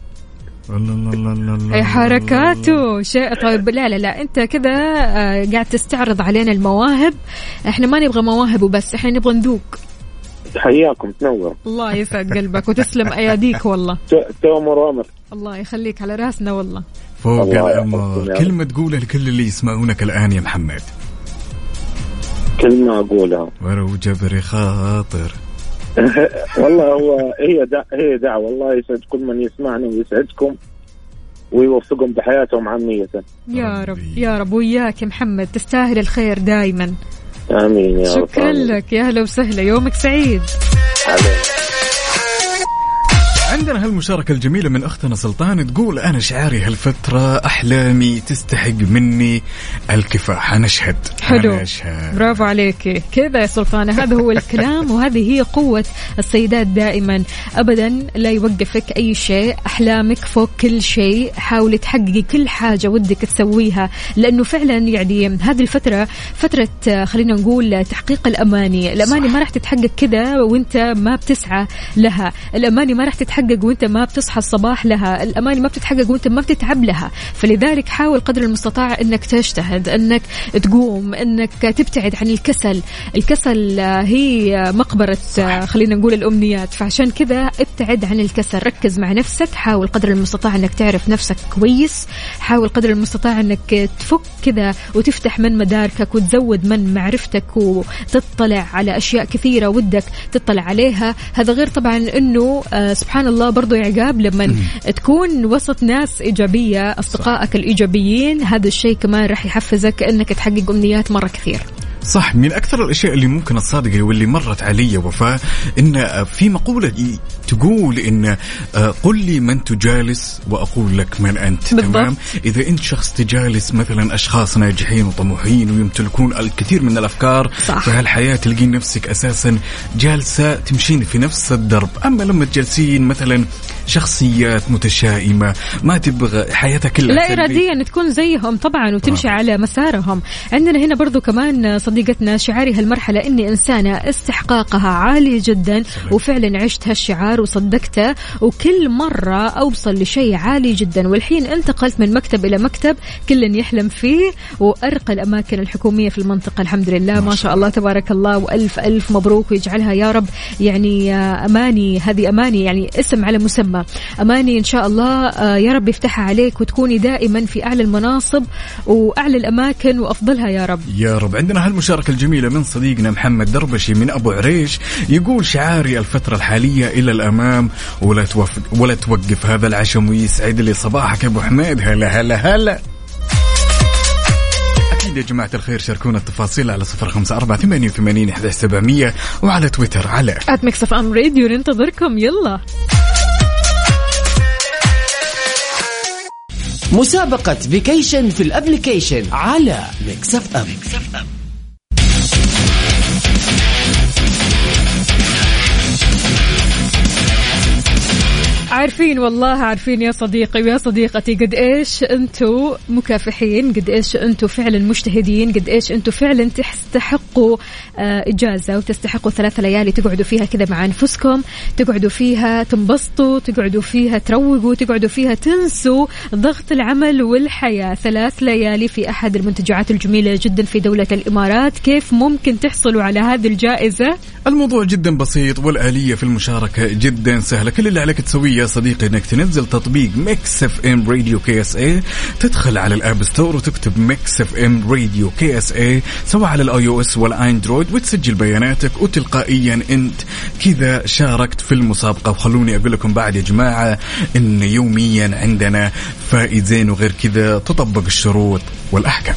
أي حركاته شيء. طيب لا لا لا أنت كذا قاعد تستعرض علينا المواهب. إحنا ما نبغى مواهب وبس، إحنا نبغى ندوق. حياكم تنور. الله يسعد قلبك وتسلم أياديك والله. تأمر وأمر. الله يخليك على رأسنا والله. فوق الأمر. كلمة تقولها لكل اللي يسمعونك الآن يا محمد. كلمة أقولها ورو جبري خاطر. والله هو هي دعوة الله يسعد كل من يسمعني ويسعدكم ويوفقهم بحياتهم عامية. يا رب يا رب وياك يا محمد، تستاهل الخير دائما. آمين يا رب. شكرا لك يا هلا وسهلا، يومك سعيد. عندنا هالمشاركة الجميلة من أختنا سلطان تقول أنا شعاري هالفترة أحلامي تستحق مني الكفاح. أشهد. حلو. أشهد. برافو عليك كذا يا سلطان. هذا هو الكلام وهذه هي قوة السيدات دائما. أبدا لا يوقفك أي شيء، أحلامك فوق كل شيء، حاولي تحققي كل حاجة ودك تسويها، لأنه فعلا يعني هذه الفترة فترة خلينا نقول تحقيق الأماني. الأماني ما راح تتحقق كذا وانت ما بتسعى لها، الأماني ما راح تتحقق وانت ما بتصحى الصباح لها، الأماني ما بتتحقق وانت ما بتتعب لها. فلذلك حاول قدر المستطاع انك تجتهد، انك تقوم، انك تبتعد عن الكسل. الكسل هي مقبرة خلينا نقول الأمنيات، فعشان كذا ابتعد عن الكسل، ركز مع نفسك، حاول قدر المستطاع انك تعرف نفسك كويس، حاول قدر المستطاع انك تفك كذا وتفتح من مداركك وتزود من معرفتك وتطلع على أشياء كثيرة ودك تطلع عليها. هذا غير طبعا انه سبحان الله برضو عقاب لما تكون وسط ناس إيجابية، أصدقائك الإيجابيين، هذا الشيء كمان رح يحفزك أنك تحقق أمنيات مرة كثير. صح. من أكثر الأشياء اللي ممكن الصادقة واللي مرت علي وفاء إن في مقولة تقول إن قل لي من تجالس وأقول لك من أنت. بالضبط. تمام. إذا أنت شخص تجالس مثلا أشخاص ناجحين وطموحين ويمتلكون الكثير من الأفكار، صح، فهالحياة تلقي نفسك أساسا جالسة تمشين في نفس الدرب. أما لما تجلسين مثلا شخصيات متشائمة ما تبغى حياتها كلها لا إراديا تكون زيهم طبعا وتمشي على مسارهم. عندنا هنا برضو كمان صديقتنا شعاري هالمرحلة إني إنسانة استحقاقها عالي جدا. صحيح. وفعلا عشت هالشعار وصدقته، وكل مرة أوصل لشيء عالي جدا، والحين انتقلت من مكتب إلى مكتب كل يحلم فيه، وأرقى الأماكن الحكومية في المنطقة الحمد لله ما شاء الله تبارك الله. وألف ألف مبروك ويجعلها يا رب يعني أماني. هذه أماني يعني اسم على مسمى، أماني إن شاء الله يا رب يفتحها عليك وتكوني دائما في أعلى المناصب وأعلى الأماكن وأفضلها يا رب يا رب. عندنا المشاركة الجميلة من صديقنا محمد دربشي من أبو عريش يقول شعاري الفترة الحالية إلى الأمام ولا توقف. هذا العشم ويسعد لي صباحك أبو حميد. هلا هلا هلا. أكيد يا جماعة الخير شاركونا التفاصيل على 0548811700 وعلى تويتر على @mixfmradio. ننتظركم يلا. مسابقة فيكيشن في الابليكيشن على ميكس اف ام. عارفين والله عارفين يا صديقي ويا صديقتي قد إيش أنتوا مكافحين, قد إيش أنتوا فعلا مجتهدين, قد إيش أنتوا فعلا تستحقوا إجازة وتستحقوا 3 ليالي تقعدوا فيها كذا مع أنفسكم, تقعدوا فيها تنبسطوا, تقعدوا فيها تروقوا, تقعدوا فيها تنسوا ضغط العمل والحياة. 3 ليالي في أحد المنتجعات الجميلة جدا في دولة الإمارات. كيف ممكن تحصلوا على هذه الجائزة؟ الموضوع جدا بسيط والآلية في المشاركة جدا سهلة. كل اللي عليك تسويه صديقي انك تنزل تطبيق ميكس اف ام راديو كي اس اي, تدخل على الاب ستور وتكتب ميكس اف ام راديو كي اس اي سواء على الاي او اس والاندرويد وتسجل بياناتك, وتلقائيا انت كذا شاركت في المسابقه. وخلوني اقول لكم بعد يا جماعه ان يوميا عندنا فائزين, وغير كذا تطبق الشروط والاحكام.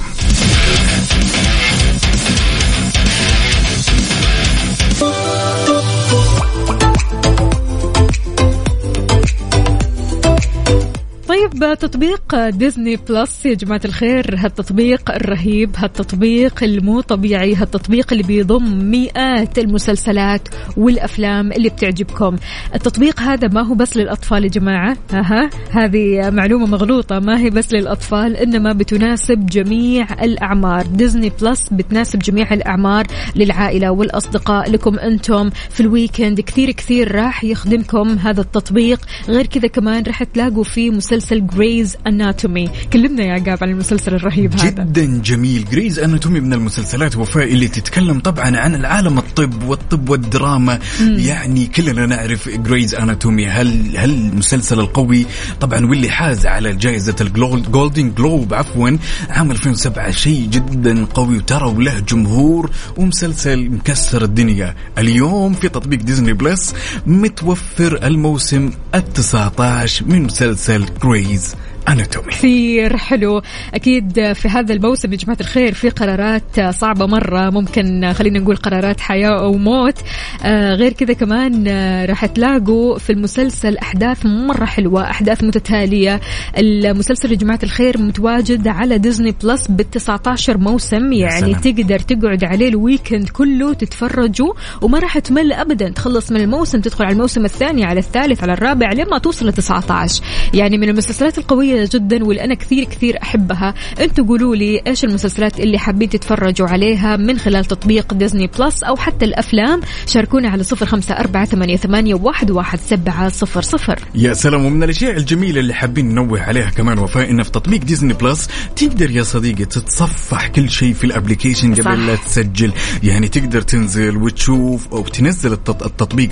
تطبيق ديزني بلس يا جماعة الخير, هالتطبيق الرهيب, هالتطبيق المو طبيعي, هالتطبيق اللي بيضم مئات المسلسلات والأفلام اللي بتعجبكم. التطبيق هذا ما هو بس للأطفال يا جماعة, هذه معلومة مغلوطة, ما هي بس للأطفال إنما بتناسب جميع الأعمار. ديزني بلس بتناسب جميع الأعمار للعائلة والأصدقاء, لكم أنتم في الويكند كثير راح يخدمكم هذا التطبيق. غير كذا كمان راح تلاقوا فيه مسلسل Grey's Anatomy. كلمنا يا عقاب عن المسلسل الرهيب هذا, جدا جميل. Grey's Anatomy من المسلسلات وفاء اللي تتكلم طبعا عن العالم الطب والدراما. يعني كلنا نعرف Grey's Anatomy, هل المسلسل القوي طبعا واللي حاز على جائزة الجولدن جلوب عام 2007. شيء جدا قوي وترى وله جمهور ومسلسل مكسر الدنيا. اليوم في تطبيق ديزني بلس متوفر الموسم 19 من مسلسل Grey's أناتومي. كثير حلو. أكيد في هذا الموسم يا جماعة الخير في قرارات صعبة مرة, ممكن خلينا نقول قرارات حياة أو موت. غير كذا كمان راح تلاقوا في المسلسل أحداث مرة حلوة, أحداث متتالية. المسلسل يا جماعة الخير متواجد على ديزني بلس ب19 موسم, يعني تقدر تقعد عليه الويكند كله تتفرجوا وما راح تمل أبدا. تخلص من الموسم تدخل على الموسم الثاني, على الثالث, على الرابع, لما توصل ل19. يعني من المسلسلات القوية جدا واللي أنا كثير أحبها. أنتوا قولوا لي إيش المسلسلات اللي حابين تتفرجوا عليها من خلال تطبيق ديزني بلس أو حتى الأفلام. شاركونا على 0548811700. يا سلام. ومن الأشياء الجميلة اللي حابين ننوه عليها كمان وفاء إن في تطبيق ديزني بلس تقدر يا صديقي تتصفح كل شيء في الأبليكيشن قبل لا تسجل. يعني تقدر تنزل وتشوف أو تنزل التطبيق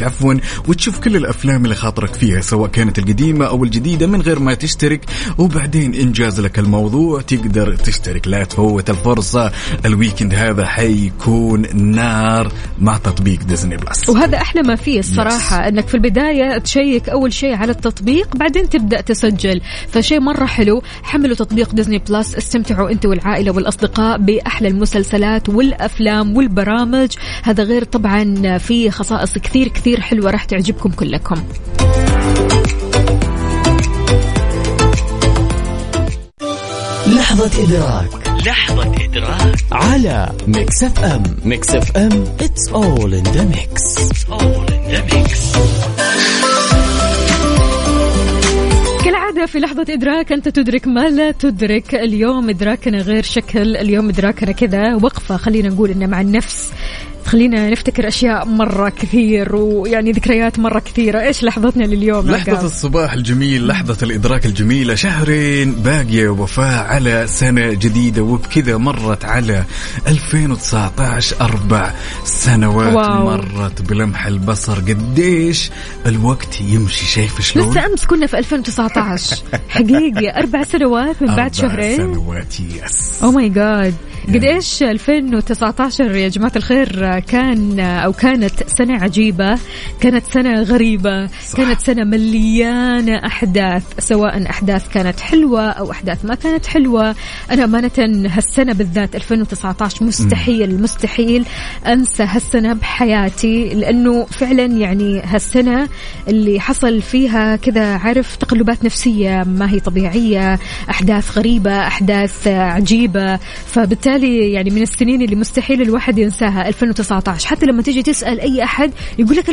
وتشوف كل الأفلام اللي خاطرك فيها سواء كانت القديمة أو الجديدة من غير ما تشترك, وبعدين إنجاز لك الموضوع تقدر تشترك. لا تفوت الفرصة, الويكند هذا حيكون نار مع تطبيق ديزني بلس. وهذا أحلى ما فيه الصراحة, أنك في البداية تشيك أول شيء على التطبيق بعدين تبدأ تسجل, فشيء مرة حلو. حملوا تطبيق ديزني بلس, استمتعوا أنت والعائلة والأصدقاء بأحلى المسلسلات والأفلام والبرامج. هذا غير طبعا في خصائص كثير حلوة راح تعجبكم كلكم. لحظة إدراك على ميكس اف ام. ميكس اف ام It's all in the mix. كالعادة في لحظة إدراك أنت تدرك ما لا تدرك. اليوم إدراكنا غير شكل, اليوم إدراكنا كذا وقفة, خلينا نقول إنه مع النفس, خلينا نفتكر أشياء مرة كثير ويعني ذكريات مرة كثيرة. إيش لحظتنا لليوم؟ لحظة الصباح الجميل, لحظة الإدراك الجميلة. 2 شهور باقية وفاء على سنة جديدة, وبكذا مرت على 2019 4 سنوات. واو. مرت بلمح البصر. قديش الوقت يمشي, شايف شلون؟ لسه أمس كنا في 2019 حقيقي 4 سنوات من بعد 2 شهور. 4 سنوات يس. أو ماي جاد. قد إيش 2019 يا جماعة الخير كان أو كانت سنة عجيبة، كانت سنة غريبة، صح. كانت سنة مليانة أحداث، سواء أحداث كانت حلوة أو أحداث ما كانت حلوة. أنا أمانة هالسنة بالذات 2019 مستحيل أنسى هالسنة بحياتي، لأنه فعلا يعني هالسنة اللي حصل فيها كذا عارف تقلبات نفسية ما هي طبيعية، أحداث غريبة، أحداث عجيبة، فبالتالي يعني من السنين اللي مستحيل الواحد ينساها 2019. حتى لما تيجي تسأل أي أحد يقول لك 2019،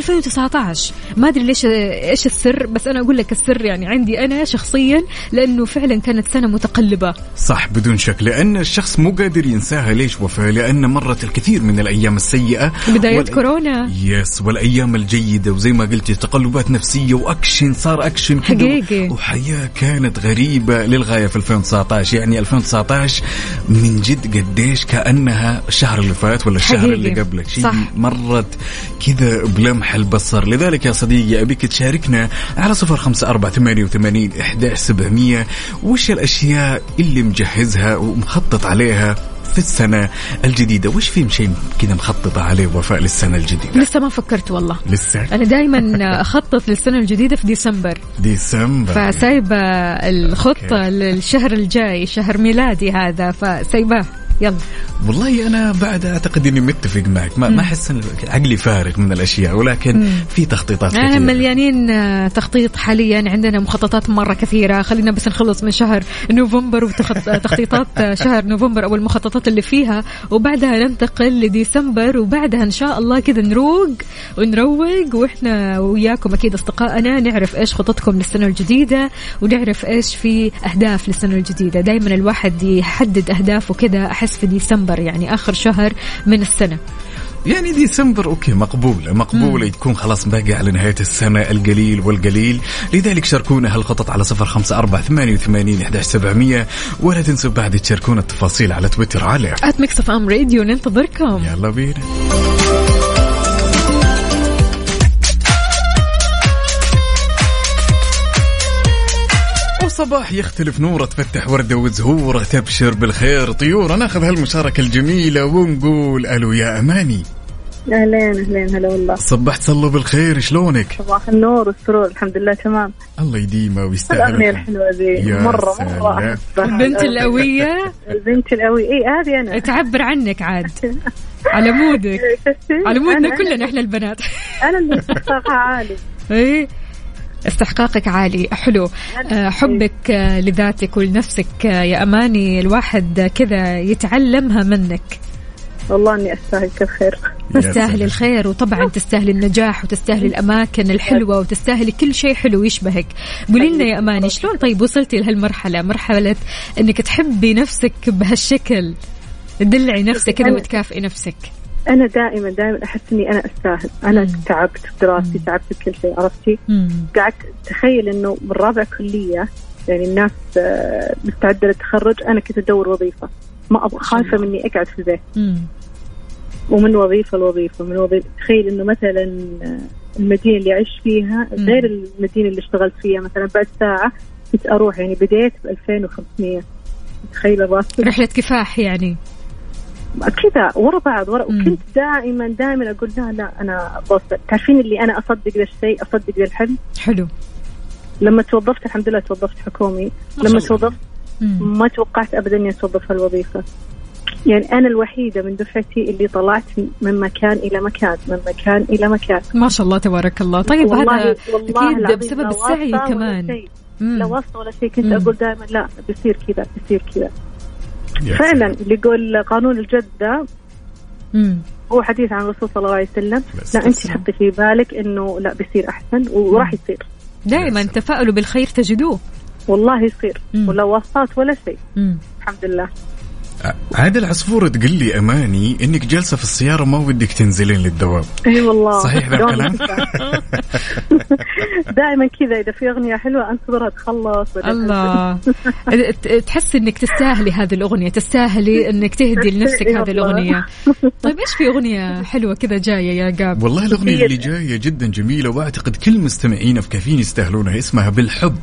ما أدري ليش إيش السر، بس أنا أقول لك السر يعني عندي أنا شخصيا، لأنه فعلا كانت سنة متقلبة. صح بدون شك، لأن الشخص مو قادر ينساها. ليش وفاء؟ لأن مرت الكثير من الأيام السيئة، بداية كورونا يس، والأيام الجيدة، وزي ما قلتي تقلبات نفسية وأكشن، صار أكشن حقيقي، وحياة كانت غريبة للغاية في 2019. يعني 2019 من جد قديش كأنها الشهر اللي فات ولا الشهر اللي قبله، شيء مرت كذا بلمح البصر. لذلك يا صديقي أبيك تشاركنا على 0548811700 وش الأشياء اللي مجهزها ومخطط عليها في السنة الجديدة. وش في شيء كذا مخططة عليه وفاء للسنة الجديدة؟ لسه ما فكرت والله، لسه أنا دائما أخطط للسنة الجديدة في ديسمبر، فسايبة الخطة للشهر الجاي، شهر ميلادي هذا، فسايبة. يلا والله أنا بعد أعتقد إني متفق معك، ما أحس عقلي فارغ من الأشياء، ولكن في تخطيطات كثيرة. أنا مليانين تخطيط حاليا، عندنا مخططات مرة كثيرة، خلينا بس نخلص من شهر نوفمبر وتخطيطات شهر نوفمبر أو المخططات اللي فيها، وبعدها ننتقل لديسمبر، وبعدها إن شاء الله كذا نروق ونروق، وإحنا وياكم أكيد أصدقائنا نعرف إيش خططكم للسنة الجديدة، ونعرف إيش في أهداف للسنة الجديدة. دائما الواحد يحدد أهدافه كذا في ديسمبر، يعني آخر شهر من السنة، يعني ديسمبر أوكي مقبولة تكون خلاص باقي على نهاية السنة القليل والقليل. لذلك شاركونا هالخطط على 0548811700، ولا تنسوا بعد تشاركونا التفاصيل على تويتر على @Mix FM Radio. ننتظركم، يلا بينا. صباح يختلف نوره، تفتح ورده وزهوره، تبشر بالخير طيوره. ناخذ هالمشاركه الجميله ونقول الو يا اماني. اهلين هلا والله، صبحت الله بالخير، شلونك؟ صباح النور والسرور، الحمد لله تمام، الله يديمه ويستاهل الاغنيه الحلوه ذي، مره البنت القويه البنت القويه، اي هذه انا تعبر عنك عاد على مودك على مودنا كلنا احنا البنات انا اللي صراحه عالي، اي استحقاقك عالي، حلو حبك لذاتك ولنفسك يا أماني، الواحد كذا يتعلمها منك. والله أني أستاهل الخير، تستاهل الخير، وطبعا تستاهل النجاح، وتستاهل الأماكن الحلوة، وتستاهل كل شيء حلو يشبهك. قولي لنا يا أماني شلون طيب وصلتي لهالمرحلة، مرحلة أنك تحبي نفسك بهالشكل، تدلعي نفسك كذا وتكافئي نفسك؟ أنا دائما أحس إني أنا أستاهل، أنا تعبت بدراستي، تعبت بكل شيء، عرفتي؟ قاعد تخيل إنه من رابع كلية يعني الناس مستعدة للتخرج، أنا كنت أدور وظيفة، ما أبغى، خايفة مني أقعد في البيت، ومن وظيفة لوظيفة، من وظيفة. تخيل إنه مثلا المدينة اللي أعيش فيها غير المدينة اللي اشتغلت فيها، مثلا بعد ساعة كنت أروح، يعني بديت ب2500، تخيل الراتب، رحلة كفاح يعني كذا ورا بعض ورا، وكنت دائما أقول لا أنا بوصل. تعرفين اللي أنا أصدق ذا الشيء، أصدق ذا الحل. حلو لما توظفت، الحمد لله توظفت حكومي، لما توظفت ما توقعت أبدا أني أتوظف هالوظيفة، يعني أنا الوحيدة من دفعتي اللي طلعت من مكان إلى مكان، من مكان إلى مكان، ما شاء الله تبارك الله. طيب هذا أكيد بسبب السعي كمان، لو وصل ولا شيء، كنت أقول دائما لا بيصير كذا بيصير كذا فعلا. اللي يقول قانون الجدة هو حديث عن الرسول صلى الله عليه وسلم، لا أنت حطي في بالك إنه لا بيصير أحسن وراح يصير، دائما تفاؤلوا بالخير تجدوه، والله يصير، ولا وصلت ولا شيء، الحمد لله. عاد العصفورة تقول لي أماني إنك جالسة في السيارة ما ودك تنزلين للدوام، إيه والله صحيح ذا الكلام؟ دائما كذا إذا في أغنية حلوة أنتظرها تخلص، الله تحس إنك تستاهلي هذه الأغنية، تستاهلي إنك تهدي لنفسك هذه الأغنية. طيب إيش في أغنية حلوة كذا جاية يا قاب؟ والله الأغنية اللي جاية جدا جميلة، وأعتقد كل مستمعين في كافين يستاهلونها، اسمها بالحب.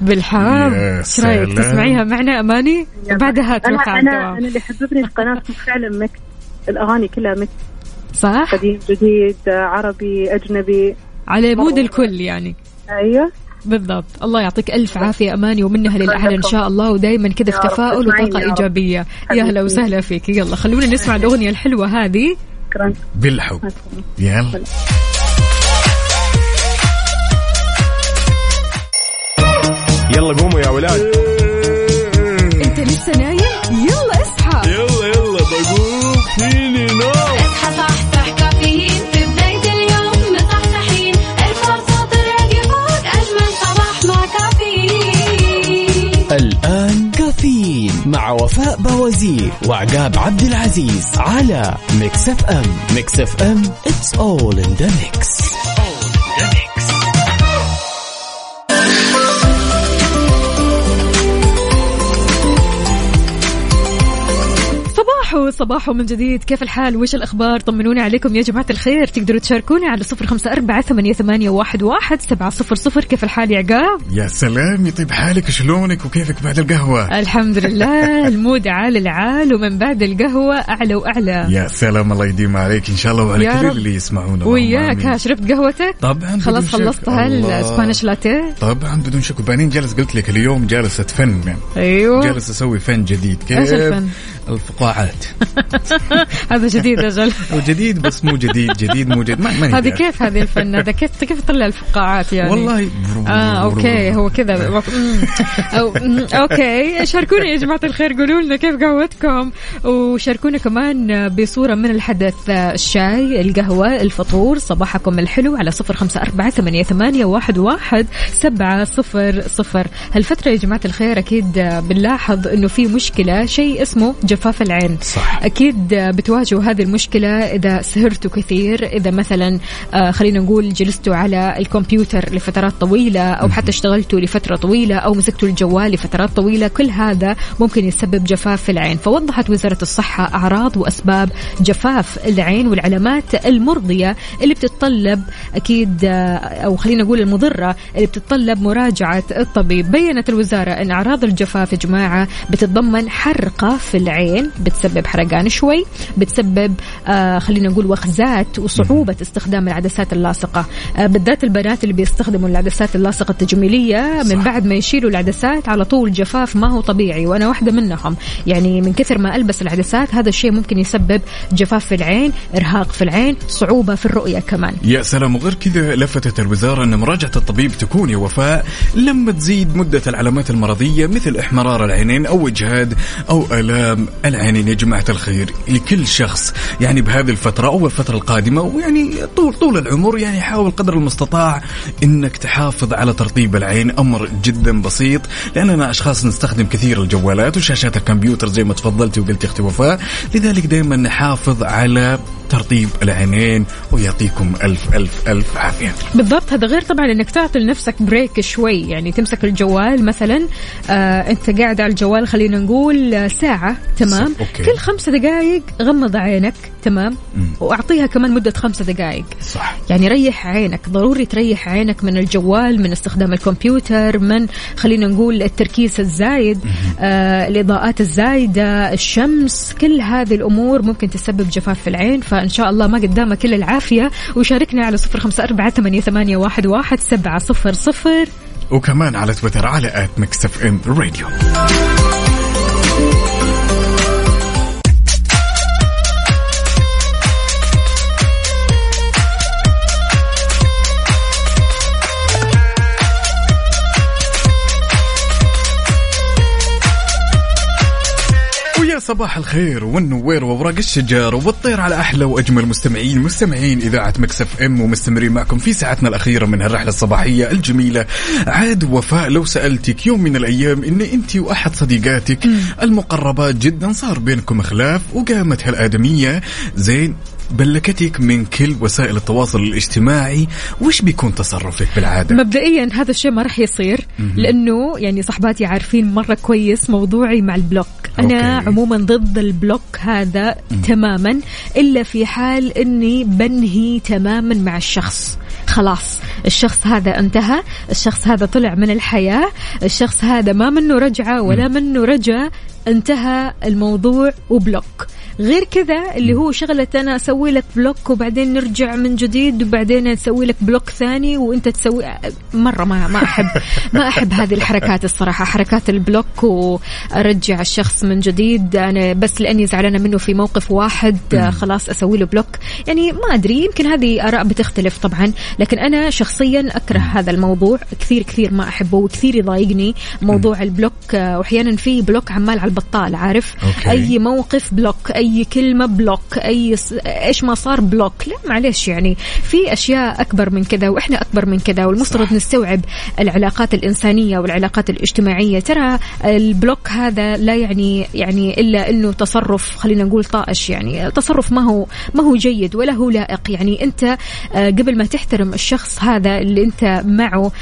بالحام. ايش رايك تسمعيها معنا اماني بعدها تروح على الدوام؟ انا اللي حببني القناه فعلا ميكس، الاغاني كلها ميكس صح، قديم جديد عربي اجنبي على مود الكل يعني. ايوه بالضبط. الله يعطيك ألف عافية أماني، ومنها للأهل إن شاء الله، ودايما كذا في تفاؤل وطاقة إيجابية. يا هلا وسهلا فيك. يلا خلونا نسمع الأغنية الحلوة هذه بالحب. يلا يلا قوموا يا ولاد. أنت لسه نايم؟ يلا اصحى، يلا يلا بقوم فيني نوم. اصحى صحصح كافيين في بداية اليوم، مصحصحين الفرصة تراقي فوق أجمل صباح مع كافيين. الآن كافيين مع وفاء بوازير وعقاب عبد العزيز على ميكس اف ام. ميكس اف ام it's all in the mix. صباحو من جديد، كيف الحال؟ وش الأخبار؟ طمنوني عليكم يا جماعة الخير. تقدروا تشاركوني على 0548811700. كيف الحال يا عقاب؟ يا سلام، يطيب حالك. شلونك وكيفك بعد القهوة؟ الحمد لله المود عال العال، ومن بعد القهوة أعلى وأعلى. يا سلام، الله يديم عليك إن شاء الله وعلى كل اللي يسمعونا وياك. ها شربت قهوتك؟ طبعا. خلاص خلصتها الاسبانيش لاتيه؟ طبعا بدون شك. وبعدين جالس، قلت لك اليوم جالس أتفن يعني. أيوه جالس أسوي فن جديد. كيف الفن؟ الفقاعات. هذا جديد أجل. وجديد بس مو جديد، جديد مو جديد. هذه كيف هذه الفنة؟ ده كيف تطلع الفقاعات يعني؟ والله أوكي هو كذا. أوكي شاركوني يا جماعة الخير، قولوا لنا كيف قهوتكم، وشاركونا كمان بصورة من الحدث، الشاي، القهوة، الفطور، صباحكم الحلو على 0548811700. هالفترة يا جماعة الخير أكيد بنلاحظ إنه في مشكلة، شيء اسمه جفاف العين صح. أكيد بتواجهوا هذه المشكلة إذا سهرتوا كثير، إذا مثلا خلينا نقول جلستوا على الكمبيوتر لفترات طويلة، أو حتى اشتغلتوا لفترة طويلة، أو مسكتوا الجوال لفترات طويلة، كل هذا ممكن يسبب جفاف في العين. فوضحت وزارة الصحة أعراض وأسباب جفاف العين والعلامات المرضية اللي بتتطلب أكيد، أو خلينا نقول المضرة اللي بتتطلب مراجعة الطبيب. بيّنت الوزارة أن أعراض الجفاف يا جماعة بتتضمن حرقة في العين، بتسبب حرقان شوي، بتسبب خلينا نقول وخزات، وصعوبة استخدام العدسات اللاصقة، بالذات البنات اللي بيستخدموا العدسات اللاصقة التجميلية صح. من بعد ما يشيلوا العدسات على طول جفاف ما هو طبيعي، وأنا واحدة منهم يعني، من كثر ما ألبس العدسات هذا الشيء ممكن يسبب جفاف في العين، إرهاق في العين، صعوبة في الرؤية كمان. يا سلام. وغير كذا لفتت الوزارة أن مراجعة الطبيب تكون يا وفاء لما تزيد مدة العلامات المرضية، مثل إحمرار العينين أو إجهاد أو آلام العينين. يا جماعة الخير لكل شخص يعني بهذه الفترة أو الفترة القادمة، ويعني طول العمر يعني حاول قدر المستطاع إنك تحافظ على ترطيب العين، أمر جدا بسيط، لأننا أشخاص نستخدم كثير الجوالات وشاشات الكمبيوتر زي ما تفضلتي وقلتي أختي وفاء، لذلك دائما نحافظ على ترطيب العينين. ويعطيكم ألف ألف ألف عافية. بالضبط. هذا غير طبعا إنك تعطي لنفسك بريك شوي، يعني تمسك الجوال مثلا، أنت قاعد على الجوال خلينا نقول ساعة، تمام، كل 5 دقائق غمض عينك، تمام، وأعطيها كمان مدة 5 دقائق صح. يعني ريح عينك، ضروري تريح عينك من الجوال، من استخدام الكمبيوتر، من خلينا نقول التركيز الزايد، الإضاءات الزايدة، الشمس، كل هذه الأمور ممكن تسبب جفاف في العين. فإن شاء الله ما قدامك كل العافية. وشاركنا على 0548811700، وكمان على تويتر على @mixfmradio. صباح الخير والنوير وورق الشجار وبالطير على أحلى وأجمل مستمعين إذاعة ميكس اف ام، ومستمرين معكم في ساعتنا الأخيرة من هالرحلة الصباحية الجميلة. عاد وفاء، لو سألتك يوم من الأيام إن أنت وأحد صديقاتك المقربات جدا صار بينكم خلاف، وقامت هالآدمية زين بلكتك من كل وسائل التواصل الاجتماعي، وش بيكون تصرفك بالعادة؟ مبدئيا هذا الشيء ما رح يصير، لأنه يعني صحباتي عارفين مرة كويس موضوعي مع البلوك. أنا أوكي. عموما ضد البلوك هذا تماما، إلا في حال أني بنهي تماما مع الشخص، خلاص الشخص هذا انتهى، الشخص هذا طلع من الحياة، الشخص هذا ما منه رجعة ولا منه رجع، انتهى الموضوع وبلوك. غير كذا اللي هو شغلة أنا أسوي لك بلوك وبعدين نرجع من جديد وبعدين أسوي لك بلوك ثاني وأنت تسوي مرة، ما أحب هذه الحركات الصراحة، حركات البلوك وأرجع الشخص من جديد. أنا بس لأني زعلانة منه في موقف واحد خلاص أسوي له بلوك، يعني ما أدري، يمكن هذه آراء بتختلف طبعا، لكن أنا شخصيا أكره هذا الموضوع كثير ما أحبه وكثير يضايقني موضوع البلوك. وأحيانا في بلوك عمال على البطال، عارف أوكي. أي موقف بلوك، أي كلمة بلوك، أي إيش ما صار بلوك. لا معلش، يعني في أشياء أكبر من كذا وإحنا أكبر من كذا، والمفترض نستوعب العلاقات الإنسانية والعلاقات الاجتماعية. ترى البلوك هذا لا يعني إلا إنه تصرف، خلينا نقول طائش، يعني تصرف ما هو جيد ولا هو لائق. يعني أنت قبل ما تحترم الشخص هذا اللي أنت معه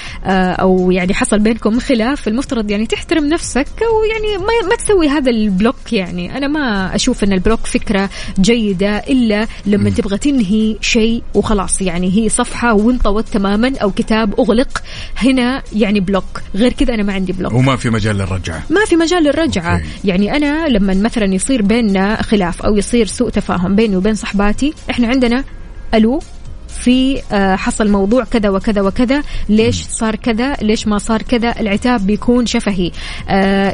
أو يعني حصل بينكم خلاف، المفترض يعني تحترم نفسك ويعني ما تسوي هذا البلوك. يعني أنا ما أشوف إن بلوك فكرة جيدة إلا لما تبغى تنهي شيء وخلاص، يعني هي صفحة وانطوت تماما أو كتاب أغلق، هنا يعني بلوك. غير كذا أنا ما عندي بلوك، وما في مجال للرجعة، أوكي. يعني أنا لما مثلا يصير بيننا خلاف أو يصير سوء تفاهم بيني وبين صحباتي، إحنا عندنا ألو في حصل موضوع كذا وكذا وكذا، ليش صار كذا، ليش ما صار كذا. العتاب بيكون شفهي،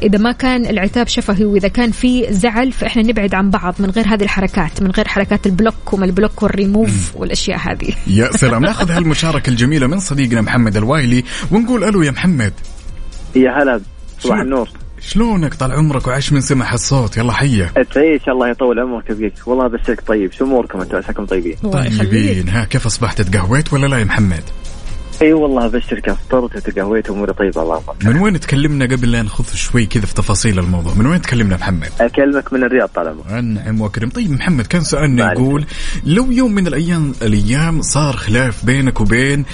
إذا ما كان العتاب شفهي وإذا كان في زعل فإحنا نبعد عن بعض من غير هذه الحركات، من غير حركات البلوك وما البلوك والريموف والأشياء هذه. يا سلام، ناخذ هالمشاركة الجميلة من صديقنا محمد الوايلي ونقول ألو يا محمد. يا هلا، صباح النور، شلونك؟ طال عمرك وعاش من سمح الصوت، يلا حيا. تعيش، الله يطول عمرك ويبقيك. والله بسك طيب، شو اموركم انتوا؟ عساكم طيبين. طيبين. ها كيف اصبحت، تقهويت ولا لا يا محمد؟ اي والله بشرك، افطرت وتقهويت واموري طيبه الله يبارك. من وين تكلمنا قبل لا نخوض شوي كذا في تفاصيل الموضوع؟ من وين تكلمنا محمد؟ اكلمك من الرياض طال عمرك. نعم وكرم. طيب محمد كان سألني يقول لو يوم من الايام صار خلاف بينك وبين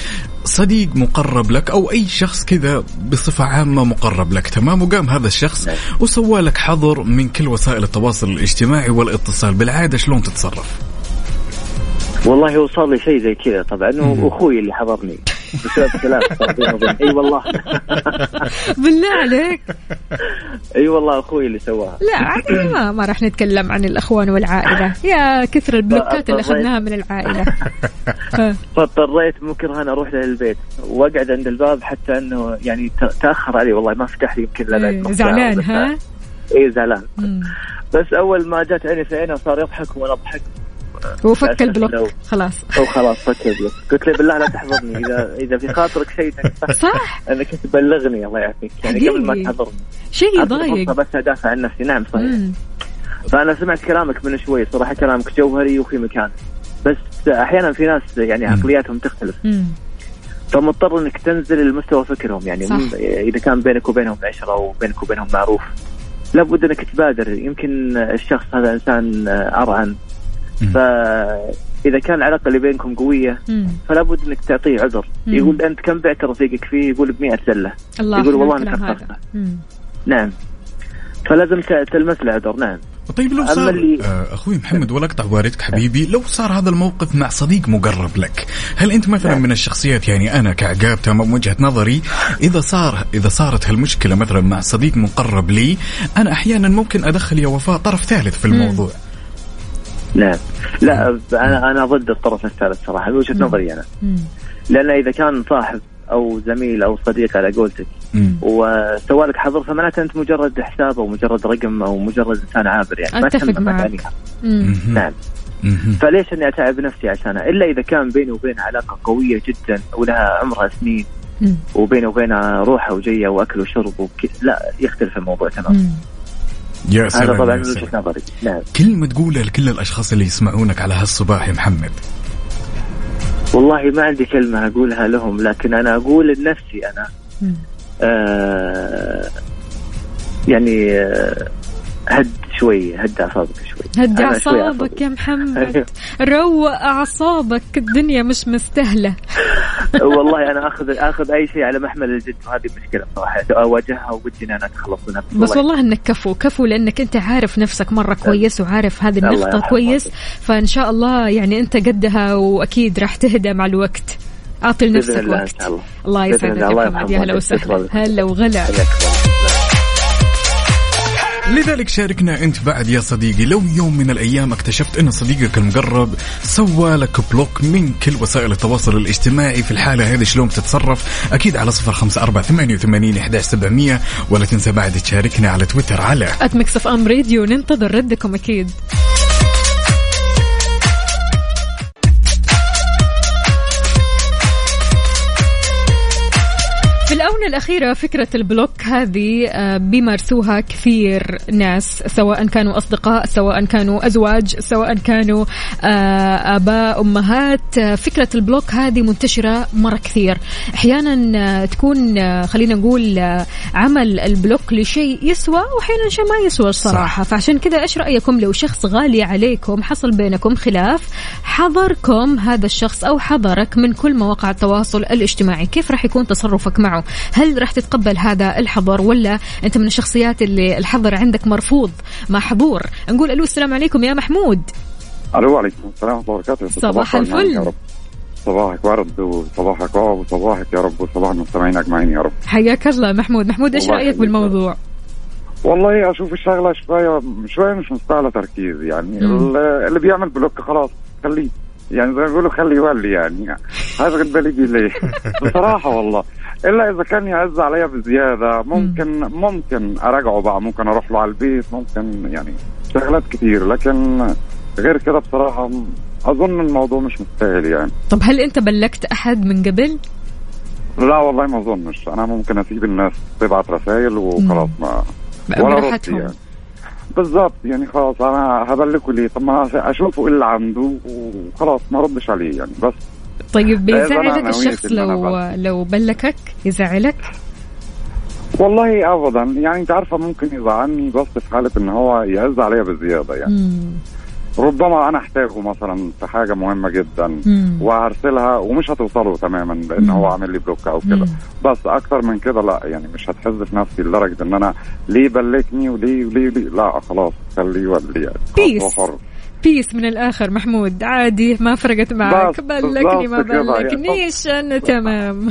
صديق مقرب لك أو أي شخص كذا بصفة عامة مقرب لك، تمام، وقام هذا الشخص وسوى لك حظر من كل وسائل التواصل الاجتماعي والاتصال، بالعادة شلون تتصرف؟ والله هو صار لي شيء زي كذا طبعا، وأخوي اللي حضرني بسبب خلاف. اي والله بالله عليك. اي والله اخوي اللي سواها. لا عادي، ما راح نتكلم عن الاخوان والعائله، يا كثر البلوكات اللي اخذناها من العائله. فاضطريت مكرها اروح للبيت واقعد عند الباب، حتى انه يعني تاخر علي والله، ما فتح لي يمكن لا زعلان. ها اي زعلان، بس اول ما جت عيني في عينه صار يضحك وانا اضحك وفك البلوك خلاص. وخلاص فك البلوك، قلت له بالله لا تحضرني، إذا في خاطرك شيء صح أنا كنت بلغني، الله يعافيك، يعني قبل ما تحضرني شيء ضايق بس أدافع عن نفسي. نعم صحيح. فأنا سمعت كلامك من شوي، صراحة كلامك جوهري وفي مكان، بس أحيانا في ناس يعني عقلياتهم تختلف، فمضطر أنك تنزل المستوى فكرهم، يعني إذا كان بينك وبينهم عشرة وبينك وبينهم معروف لابد أنك تبادر. يمكن الشخص هذا إنسان أرعن، فإذا كان العلاقة اللي بينكم قوية فلا بد إنك تعطيه عذر. يقول أنت كم بعت رفيقك فيه؟ يقول ب100 سلة. يقول والله أنا كفرته. نعم، فلازم تلمس له عذر. نعم. طيب لو صار أخوي محمد، ولا أقطع واردك حبيبي، لو صار هذا الموقف مع صديق مقرب لك، هل أنت مثلا من الشخصيات، يعني أنا كعقاب تمام وجهة نظري، إذا صارت هالمشكلة مثلا مع صديق مقرب لي، أنا أحيانا ممكن أدخل يا وفاء طرف ثالث في الموضوع. لا أنا ضد الطرف الثالث صراحة، وجهة نظري أنا، لأن إذا كان صاحب أو زميل أو صديق على قولتك وسوى لك حظر، فمعناته أنت مجرد حساب أو مجرد رقم أو مجرد إنسان عابر، يعني ما تهم مكانها. نعم، فليش أني أتعب نفسي عشانها؟ إلا إذا كان بيني وبين علاقة قوية جدا ولها عمرها سنين، وبيني وبين روحه وجيه وأكل وشرب لا يختلف الموضوع تماما. يا سلام، هذا طبعا وجهة نظري. نعم. كلمة تقولها لكل الأشخاص اللي يسمعونك على هالصباح يا محمد؟ والله ما عندي كلمة أقولها لهم، لكن أنا أقول لنفسي أنا يعني هد شوي، هد أعصابك شوي، هد أعصابك يا محمد، روق أعصابك، الدنيا مش مستهلة. والله أنا أخذ أي شيء على محمل الجد، وهذه مشكلة صراحة أواجهها وبدي أنا أتخلص منها. بس والله إنك كفو لأنك أنت عارف نفسك مرة كويس وعارف هذه النقطة كويس، فإن شاء الله يعني أنت قدها، وأكيد راح تهدى مع الوقت. أعطي لنفسك وقت. الله يسعدك يا محمد، يا هلا وسهلا. هلا وغلا. لذلك شاركنا أنت بعد يا صديقي، لو يوم من الأيام اكتشفت أن صديقك المقرب سوى لك بلوك من كل وسائل التواصل الاجتماعي، في الحالة هذه شلون تتصرف؟ أكيد على 0548811700، ولا تنسى بعد تشاركنا على تويتر على @mixfmradio، ننتظر ردكم أكيد. في الآونة الأخيرة فكرة البلوك هذه بيمارسوها كثير ناس، سواء كانوا أصدقاء، سواء كانوا أزواج، سواء كانوا آباء، أمهات. فكرة البلوك هذه منتشرة مرة كثير. أحيانا تكون خلينا نقول عمل البلوك لشيء يسوى، وأحيانا شيء ما يسوى الصراحة. فعشان كذا إيش رأيكم لو شخص غالي عليكم حصل بينكم خلاف، حذركم هذا الشخص أو حذرك من كل مواقع التواصل الاجتماعي، كيف راح يكون تصرفك معه؟ هل راح تتقبل هذا الحظر، ولا أنت من الشخصيات اللي الحظر عندك مرفوض محظور؟ نقول ألو السلام عليكم يا محمود. ألو وعليكم السلام ورحمة الله وبركاته. صباح الفل. صباحك ورد وصباحك واب وصباحك يا رب وصباح المستمعين أجمعين يا رب. حياك الله محمود. محمود إيش رأيك بالموضوع؟ والله أشوف الشغلة شوية مش مستاهلة تركيز، يعني اللي بيعمل بلوك خلاص خليه، يعني زي ما يقولوا خلي يولي، يعني هشغل بالي ليه بصراحة والله، إلا إذا كان يعز عليا بزيادة ممكن أراجعه بقى، ممكن أروح له على البيت، ممكن يعني شغلات كتير، لكن غير كده بصراحة أظن الموضوع مش مستاهل يعني. طب هل أنت بلغت أحد من قبل؟ لا والله ما أظنش، أنا ممكن أسيب الناس تبعت رسائل وخلاص ما ولا رد يعني. بالضبط يعني خلاص أنا هبلكوا ليه، طب ما أشوفه إيه اللي عنده وخلاص ما ردش عليه يعني بس. طيب بيزعلك الشخص لو بلكك؟ يزعلك والله أبدا، يعني انت عارفة ممكن يزعلني بس في حالة ان هو يعز عليا بالزيادة يعني. ربما انا احتاجه مثلا في حاجة مهمة جدا وهرسلها ومش هتوصله تماما لان هو عامل لي بلوك او كده، بس اكتر من كده لا، يعني مش هتحز في نفسي لدرجة ان انا ليه بلكني وليه لا خلاص خليه ولي يعني بيس من الآخر. محمود عادي ما فرقت معك، بلكني ما بلكنيش أنا تمام.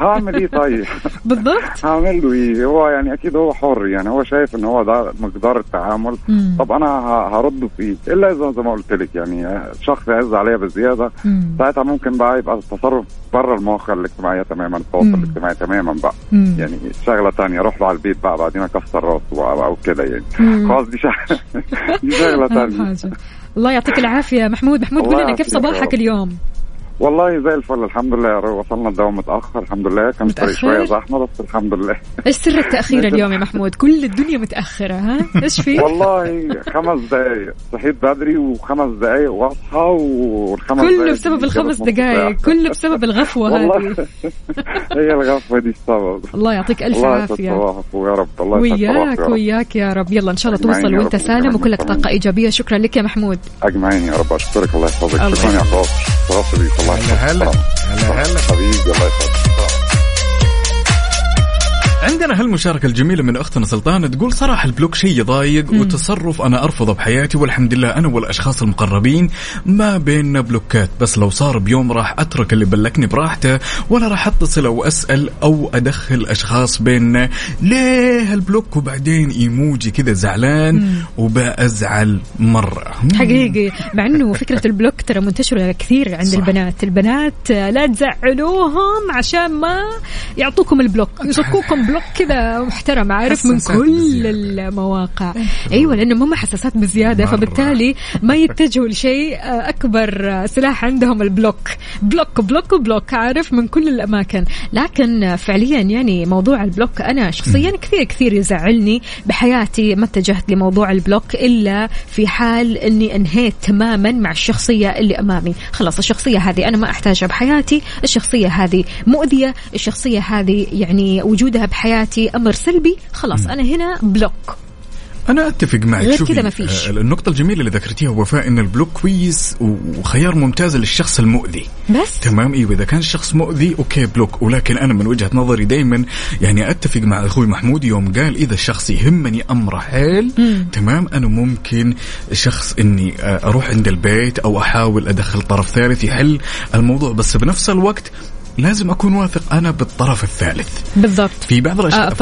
هعمل إيه طيب؟ بالضبط هعمل له إيه؟ هو يعني أكيد هو حر، يعني هو شايف إن هو ده مقدار التعامل. طب أنا هرده في إيه؟ إلا إذا زي ما قلت لك يعني شخص يعز عليا بزيادة، ساعتها ممكن بقى يبقى التصرف بره المواقع الاجتماعية تماما، التواصل الاجتماعي تماما بقى. يعني شغلة تانية، أروح له على البيت بقى بعدين أكسر راسه أو كده يعني، خلاص دي شغلة تانية. الله يعطيك العافية محمود. محمود قول لنا كيف صباحك اليوم؟ والله زي الفل الحمد لله، وصلنا الدوام متأخر الحمد لله، كان شوية زحمة بس الحمد لله. ايش سر التأخير اليوم يا محمود؟ كل الدنيا متأخرة، ها ايش في؟ والله 5 دقايق صحيت بدري و5 دقايق واصحى، والخمس كله بسبب 5 دقايق، كله بسبب الغفوة هذه. هي الغفوة دي السبب. الله يعطيك ألف عافية. الله يا رب. الله وياك يا رب. يلا ان شاء الله توصل وانت سالم وكلك طاقة إيجابية. شكرا لك يا محمود. أجمعين يا رب. أشكرك الله يحفظك. شكرا يا خالد. هلا حبيبي الله يسعدك. عندنا هالمشاركة الجميلة من أختنا سلطان، تقول صراحة البلوك شيء ضايق وتصرف أنا أرفضه بحياتي، والحمد لله أنا والأشخاص المقربين ما بيننا بلوكات، بس لو صار بيوم راح أترك اللي بلكني براحته، ولا راح أتصل أو أسأل أو أدخل أشخاص بيننا. ليه هالبلوك؟ وبعدين إيموجي كذا زعلان وبأزعل مرة حقيقي، مع أنه فكرة البلوك ترى منتشرة كثير عند البنات. البنات لا تزعلوهم عشان ما يعطوكم البلوك، يصكوكم بلوك كذا محترم، عارف، من كل المواقع. أيوة، لأنه ماما حساسات بزيادة، فبالتالي ما يتجهوا لشيء أكبر سلاح عندهم البلوك، بلوك بلوك بلوك، عارف، من كل الأماكن. لكن فعليا يعني موضوع البلوك أنا شخصيا كثير يزعلني بحياتي، ما اتجهت لموضوع البلوك إلا في حال أني أنهيت تماما مع الشخصية اللي أمامي. خلاص الشخصية هذه أنا ما أحتاجها بحياتي، الشخصية هذه مؤذية، الشخصية هذه يعني وجودها حياتي أمر سلبي، خلاص أنا هنا بلوك. أنا أتفق معك. غير كذا مفيش. النقطة الجميلة اللي ذكرتيها وفاء، إن البلوك كويس وخيار ممتاز للشخص المؤذي. بس تمام، إيه، إذا كان الشخص مؤذي أوكي بلوك، ولكن أنا من وجهة نظري دايما يعني أتفق مع أخوي محمود يوم قال إذا الشخص يهمني أمره حال تمام، أنا ممكن شخص إني أروح عند البيت أو أحاول أدخل طرف ثالث يحل الموضوع، بس بنفس الوقت لازم أكون واثق أنا بالطرف الثالث بالضبط. في بعض الأشياء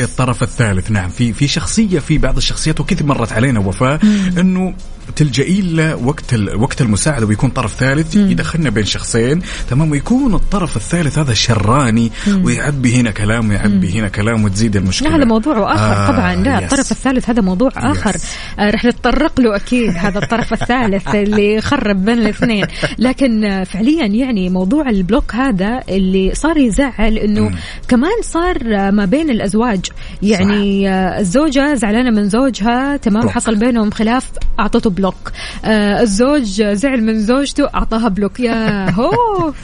الطرف الثالث نعم. في شخصية، في بعض الشخصيات وكثير مرت علينا وفاء إنه تلجئين له وقت المساعدة، ويكون طرف ثالث يدخلنا بين شخصين تمام، ويكون الطرف الثالث هذا شراني ويعبي هنا كلام ويعبي هنا كلام وتزيد المشكلة. هذا موضوع آخر طبعا. لا الطرف الثالث هذا موضوع آخر رح نتطرق له أكيد، هذا الطرف الثالث اللي يخرب بين الاثنين. لكن فعليا يعني موضوع البلوك هذا اللي صار يزعل، إنه كمان صار ما بين الأزواج، يعني الزوجة زعلانة من زوجها تمام، حصل بينهم خلاف أعطته بلوك، الزوج زعل من زوجته أعطاها بلوك. يا هو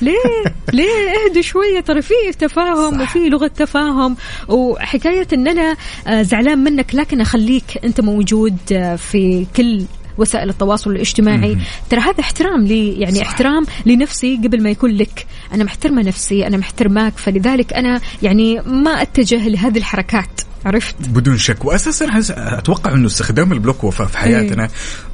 ليه اهدوا شوية، ترى فيه تفاهم وفيه لغة تفاهم، وحكاية إن أنا زعلان منك لكن أخليك أنت موجود في كل وسائل التواصل الاجتماعي، ترى هذا احترام لي، يعني احترام لنفسي قبل ما يكون لك. أنا محترمة نفسي، أنا محترماك، فلذلك أنا يعني ما أتجه لهذه الحركات، عرفت؟ بدون شك. وأساساً أتوقع أنه استخدام البلوك وفاء في حياتنا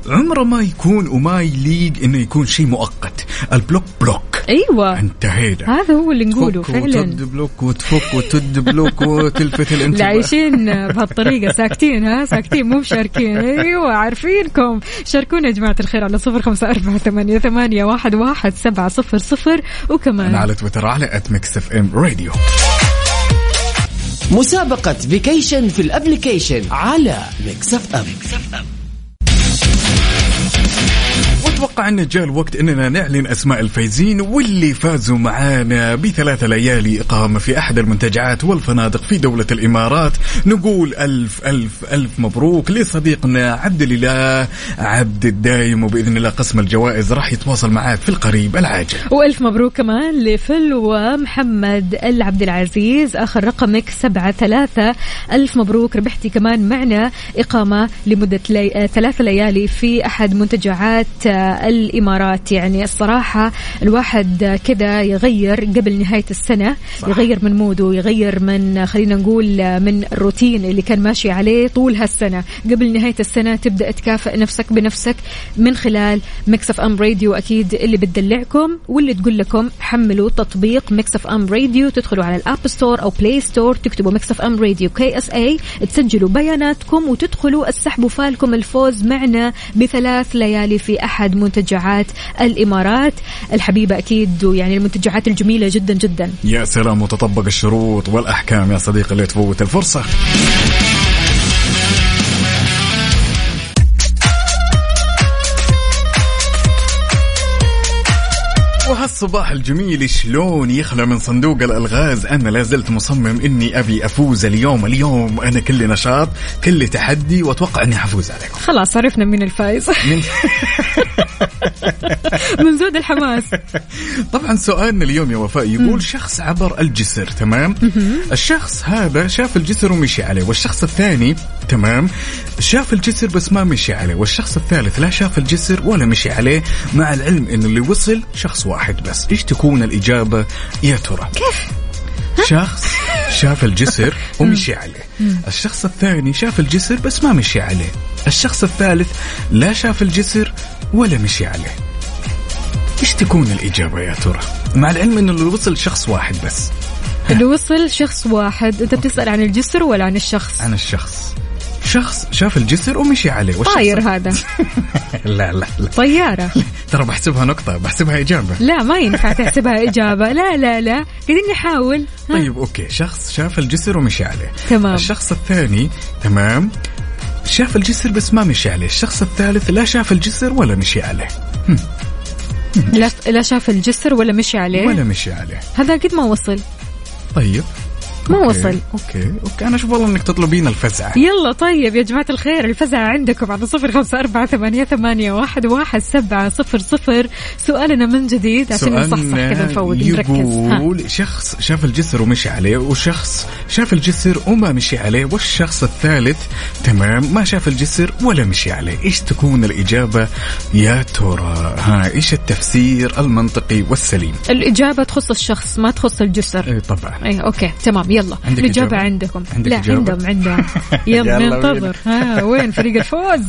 عمره ما يكون وما يليق أنه يكون شيء مؤقت. البلوك بلوك، أيوة انتهينا، هذا هو اللي نقوله فعلاً. وتد بلوك وتفك وتد بلوك وتلفت الانتباه. لا عايشين بهالطريقة، ساكتين ساكتين مو مشاركين. أيوة عارفينكم. شاركونا يا جماعة الخير على 0548811700 وكمان على تويتر على @mixfmradio. مسابقة فيكيشن في الابليكيشن على ميكس اف ام. واتوقع أن جاء الوقت أننا نعلن أسماء الفائزين واللي فازوا معانا بثلاثة ليالي إقامة في أحد المنتجعات والفنادق في دولة الإمارات. نقول ألف ألف ألف مبروك لصديقنا عبد الإله عبد الدايم، وبإذن الله قسم الجوائز راح يتواصل معاك في القريب العاجل. وألف مبروك كمان لفل ومحمد العبد العزيز، آخر رقمك 73. ألف مبروك، ربحتي كمان معنا إقامة لمدة 3 ليالي في أحد منتجعات الإمارات. يعني الصراحة الواحد كذا يغير قبل نهاية السنة، يغير من موده، يغير من خلينا نقول من الروتين اللي كان ماشي عليه طول هالسنة. قبل نهاية السنة تبدأ تكافئ نفسك بنفسك من خلال ميكس اف ام راديو أكيد، اللي بتدلعكم واللي تقول لكم حملوا تطبيق ميكس اف ام راديو، تدخلوا على الأب ستور أو بلاي ستور، تكتبوا ميكس اف ام راديو KSA، تسجلوا بياناتكم وتدخلوا السحب، وفالكم الفوز معنا ب3 ليالي في أحد منتجعات الإمارات الحبيبة أكيد، ويعني المنتجعات الجميلة جدا جدا. يا سلام، وتطبق الشروط والأحكام يا صديقي، لا تفوت الفرصة. وهالصباح الجميل شلون يخلى من صندوق الألغاز. أنا لازلت مصمم إني أبي أفوز اليوم أنا كل نشاط كل تحدي، وأتوقع إني حفوز عليكم. خلاص عرفنا مين الفائز من زود الحماس. طبعا سؤالنا اليوم يا وفاء يقول شخص عبر الجسر تمام، الشخص هذا شاف الجسر ومشي عليه، والشخص الثاني تمام شاف الجسر بس ما مشي عليه، والشخص الثالث لا شاف الجسر ولا مشي عليه، مع العلم إن اللي وصل شخص واحد بس. إيش تكون الإجابة يا ترى؟ كيف؟ شخص شاف الجسر ومشي عليه، الشخص الثاني شاف الجسر بس ما مشي عليه، الشخص الثالث لا شاف الجسر ولا مشي عليه. إيش تكون الإجابة يا ترى؟ مع العلم إنه اللي وصل شخص واحد بس. اللي وصل شخص واحد. أنت بتسأل عن الجسر ولا عن الشخص؟ عن الشخص. شخص شاف الجسر ومشي عليه. طاير هذا. لا لا لا. طيارة. ترى بحسبها نقطة، بحسبها إجابة. لا ما ينفع تحسبها إجابة. لا لا لا، قاعدين نحاول. طيب أوكي، شخص شاف الجسر ومشي عليه. تمام. الشخص الثاني تمام شاف الجسر بس ما مشي عليه، الشخص الثالث لا شاف الجسر ولا مشي عليه. لا شاف الجسر ولا مشي عليه. ولا مشي عليه. هذا أكيد ما وصل. طيب. ما أوكي. وصل أوكي أنا أشوف والله إنك تطلبين الفزعة. يلا طيب يا جماعة الخير، الفزعة عندكم على 0548811700. سؤالنا من جديد عشان نصحصح كذا نفوت نركز. شخص شاف الجسر ومشي عليه، وشخص شاف الجسر وما مشي عليه، والشخص الثالث تمام ما شاف الجسر ولا مشي عليه. إيش تكون الإجابة يا ترى؟ إيش التفسير المنطقي والسليم؟ الإجابة تخص الشخص ما تخص الجسر. إيه طبعا. إيه أوكي تمام. يلا الإجابة عندكم. لا عندهم يلا ننتظر. وين فريق الفوز؟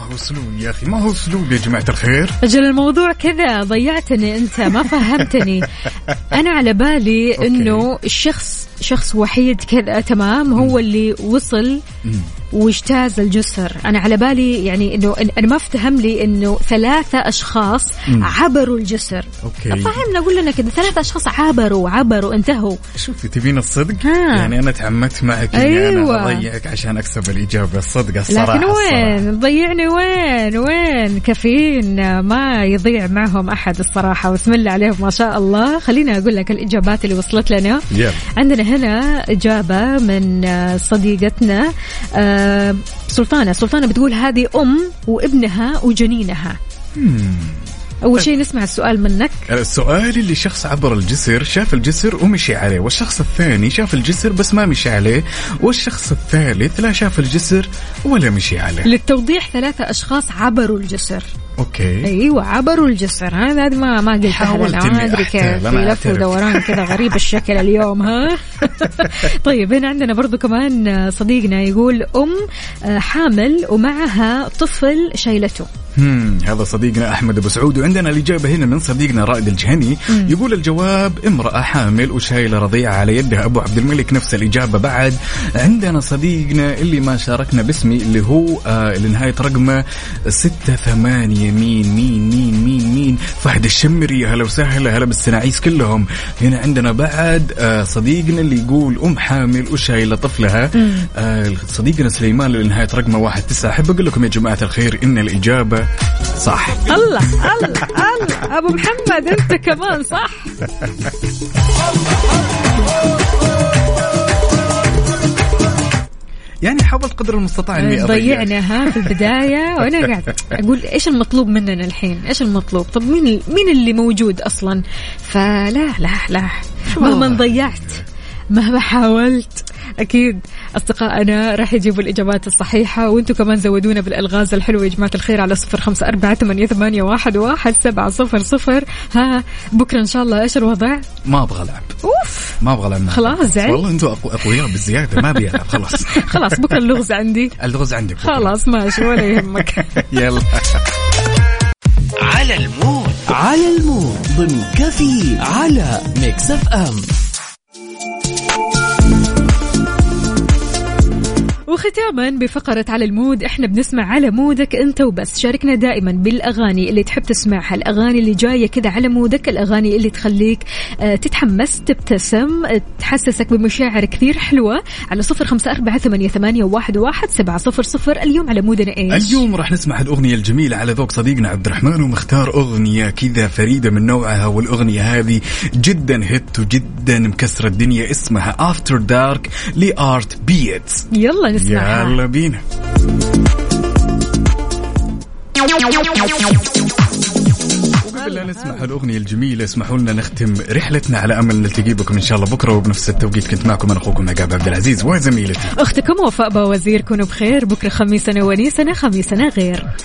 ما هو سلول يا أخي، ما هو سلول يا جماعة الخير. أجل الموضوع كذا ضيعتني أنت، ما فهمتني. أنا على بالي إنه الشخص شخص وحيد كذا، تمام، هو اللي وصل واجتاز الجسر. أنا على بالي يعني إنه أنا ما افتهم لي إنه ثلاثة أشخاص عبروا الجسر. فهمنا، أقول لنا كده ثلاثة أشخاص عبروا انتهوا. شوفي تبين الصدق ها. يعني أنا تعمدت معك أيوة. يعني أنا أضيعك عشان أكسب الإجابة الصدق الصراحة. لكن وين ضيعني، وين كافيين ما يضيع معهم أحد الصراحة، بسم الله عليهم ما شاء الله. خلينا أقول لك الإجابات اللي وصلت لنا عندنا هنا إجابة من صديقتنا سلطانة بتقول هذه أم وابنها وجنينها. أول شيء نسمع السؤال منك. السؤال اللي شخص عبر الجسر، شاف الجسر ومشي عليه، والشخص الثاني شاف الجسر بس ما مشي عليه، والشخص الثالث لا شاف الجسر ولا مشي عليه. للتوضيح ثلاثة أشخاص عبروا الجسر. أوكي. أيوة عبروا الجسر. هذا ما قلتها لنا، ما أدري كيف لف ودوران كذا غريب الشكل اليوم ها. طيب هنا عندنا برضو كمان صديقنا يقول أم حامل ومعها طفل شايلته. هذا صديقنا أحمد أبو سعود. وعندنا الإجابة هنا من صديقنا رائد الجهني يقول الجواب امرأة حامل وشايلة رضيعة على يدها. أبو عبد الملك نفس الإجابة بعد. عندنا صديقنا اللي ما شاركنا باسمي اللي هو لنهاية رقمه 6-8. مين فهد الشمري، هلا وسهلا، هلا بالصناعيس كلهم هنا. عندنا بعد صديقنا اللي يقول أم حامل وشايلة طفلها، صديقنا سليمان لنهاية رقمه 19. أحب أقول لكم يا جماعة الخير إن الإجابة صح. الله الله الله أبو محمد أنت كمان صح. يعني حاولت قدر المستطاع اني ضيعناها في البدايه، وانا قاعد اقول ايش المطلوب مننا الحين، ايش المطلوب، طب مين اللي موجود اصلا. فلا لا لا مهما ضيعت مهما حاولت اكيد اصدقائنا راح يجيبوا الاجابات الصحيحه. وانتم كمان زودونا بالالغاز الحلوه يا جماعه الخير على 0548811700. ها بكره ان شاء الله ايش الوضع؟ ما ابغى العب، اوف ما ابغى العب، خلاص زعل والله. انتم اقوياء بالزياده، ما بيلعب خلاص. خلاص بكره اللغز عندي، اللغز عندك بكرة. خلاص ماشي ولا يهمك. يلا على المود، على المود ضمن كفي على ميكس اف ام. وختاما بفقرة على المود، احنا بنسمع على مودك انت وبس. شاركنا دائما بالاغاني اللي تحب تسمعها، الاغاني اللي جاية كذا على مودك، الاغاني اللي تخليك تتحمس، تبتسم، تحسسك بمشاعر كثير حلوة على 0548811700. اليوم على مودنا ايش؟ اليوم راح نسمع الاغنية الجميلة على ذوق صديقنا عبد الرحمن، ومختار اغنية كذا فريدة من نوعها، والاغنية هذه جدا هت وجدا مكسرة الدنيا، اسمها After Dark لآرت بيتس. يلا نسمعها، يلا بينا. وقبل لا نسمع الأغنية الجميلة اسمحوا لنا نختم رحلتنا على أمل نلتقي بكم إن شاء الله بكرة وبنفس التوقيت. كنت معكم أنا أخوكم عقاب عبد العزيز وزميلتي أختكم وفاء باوزير. كونوا بخير، بكرة خميسنا ونيسنا، خميسنا غير.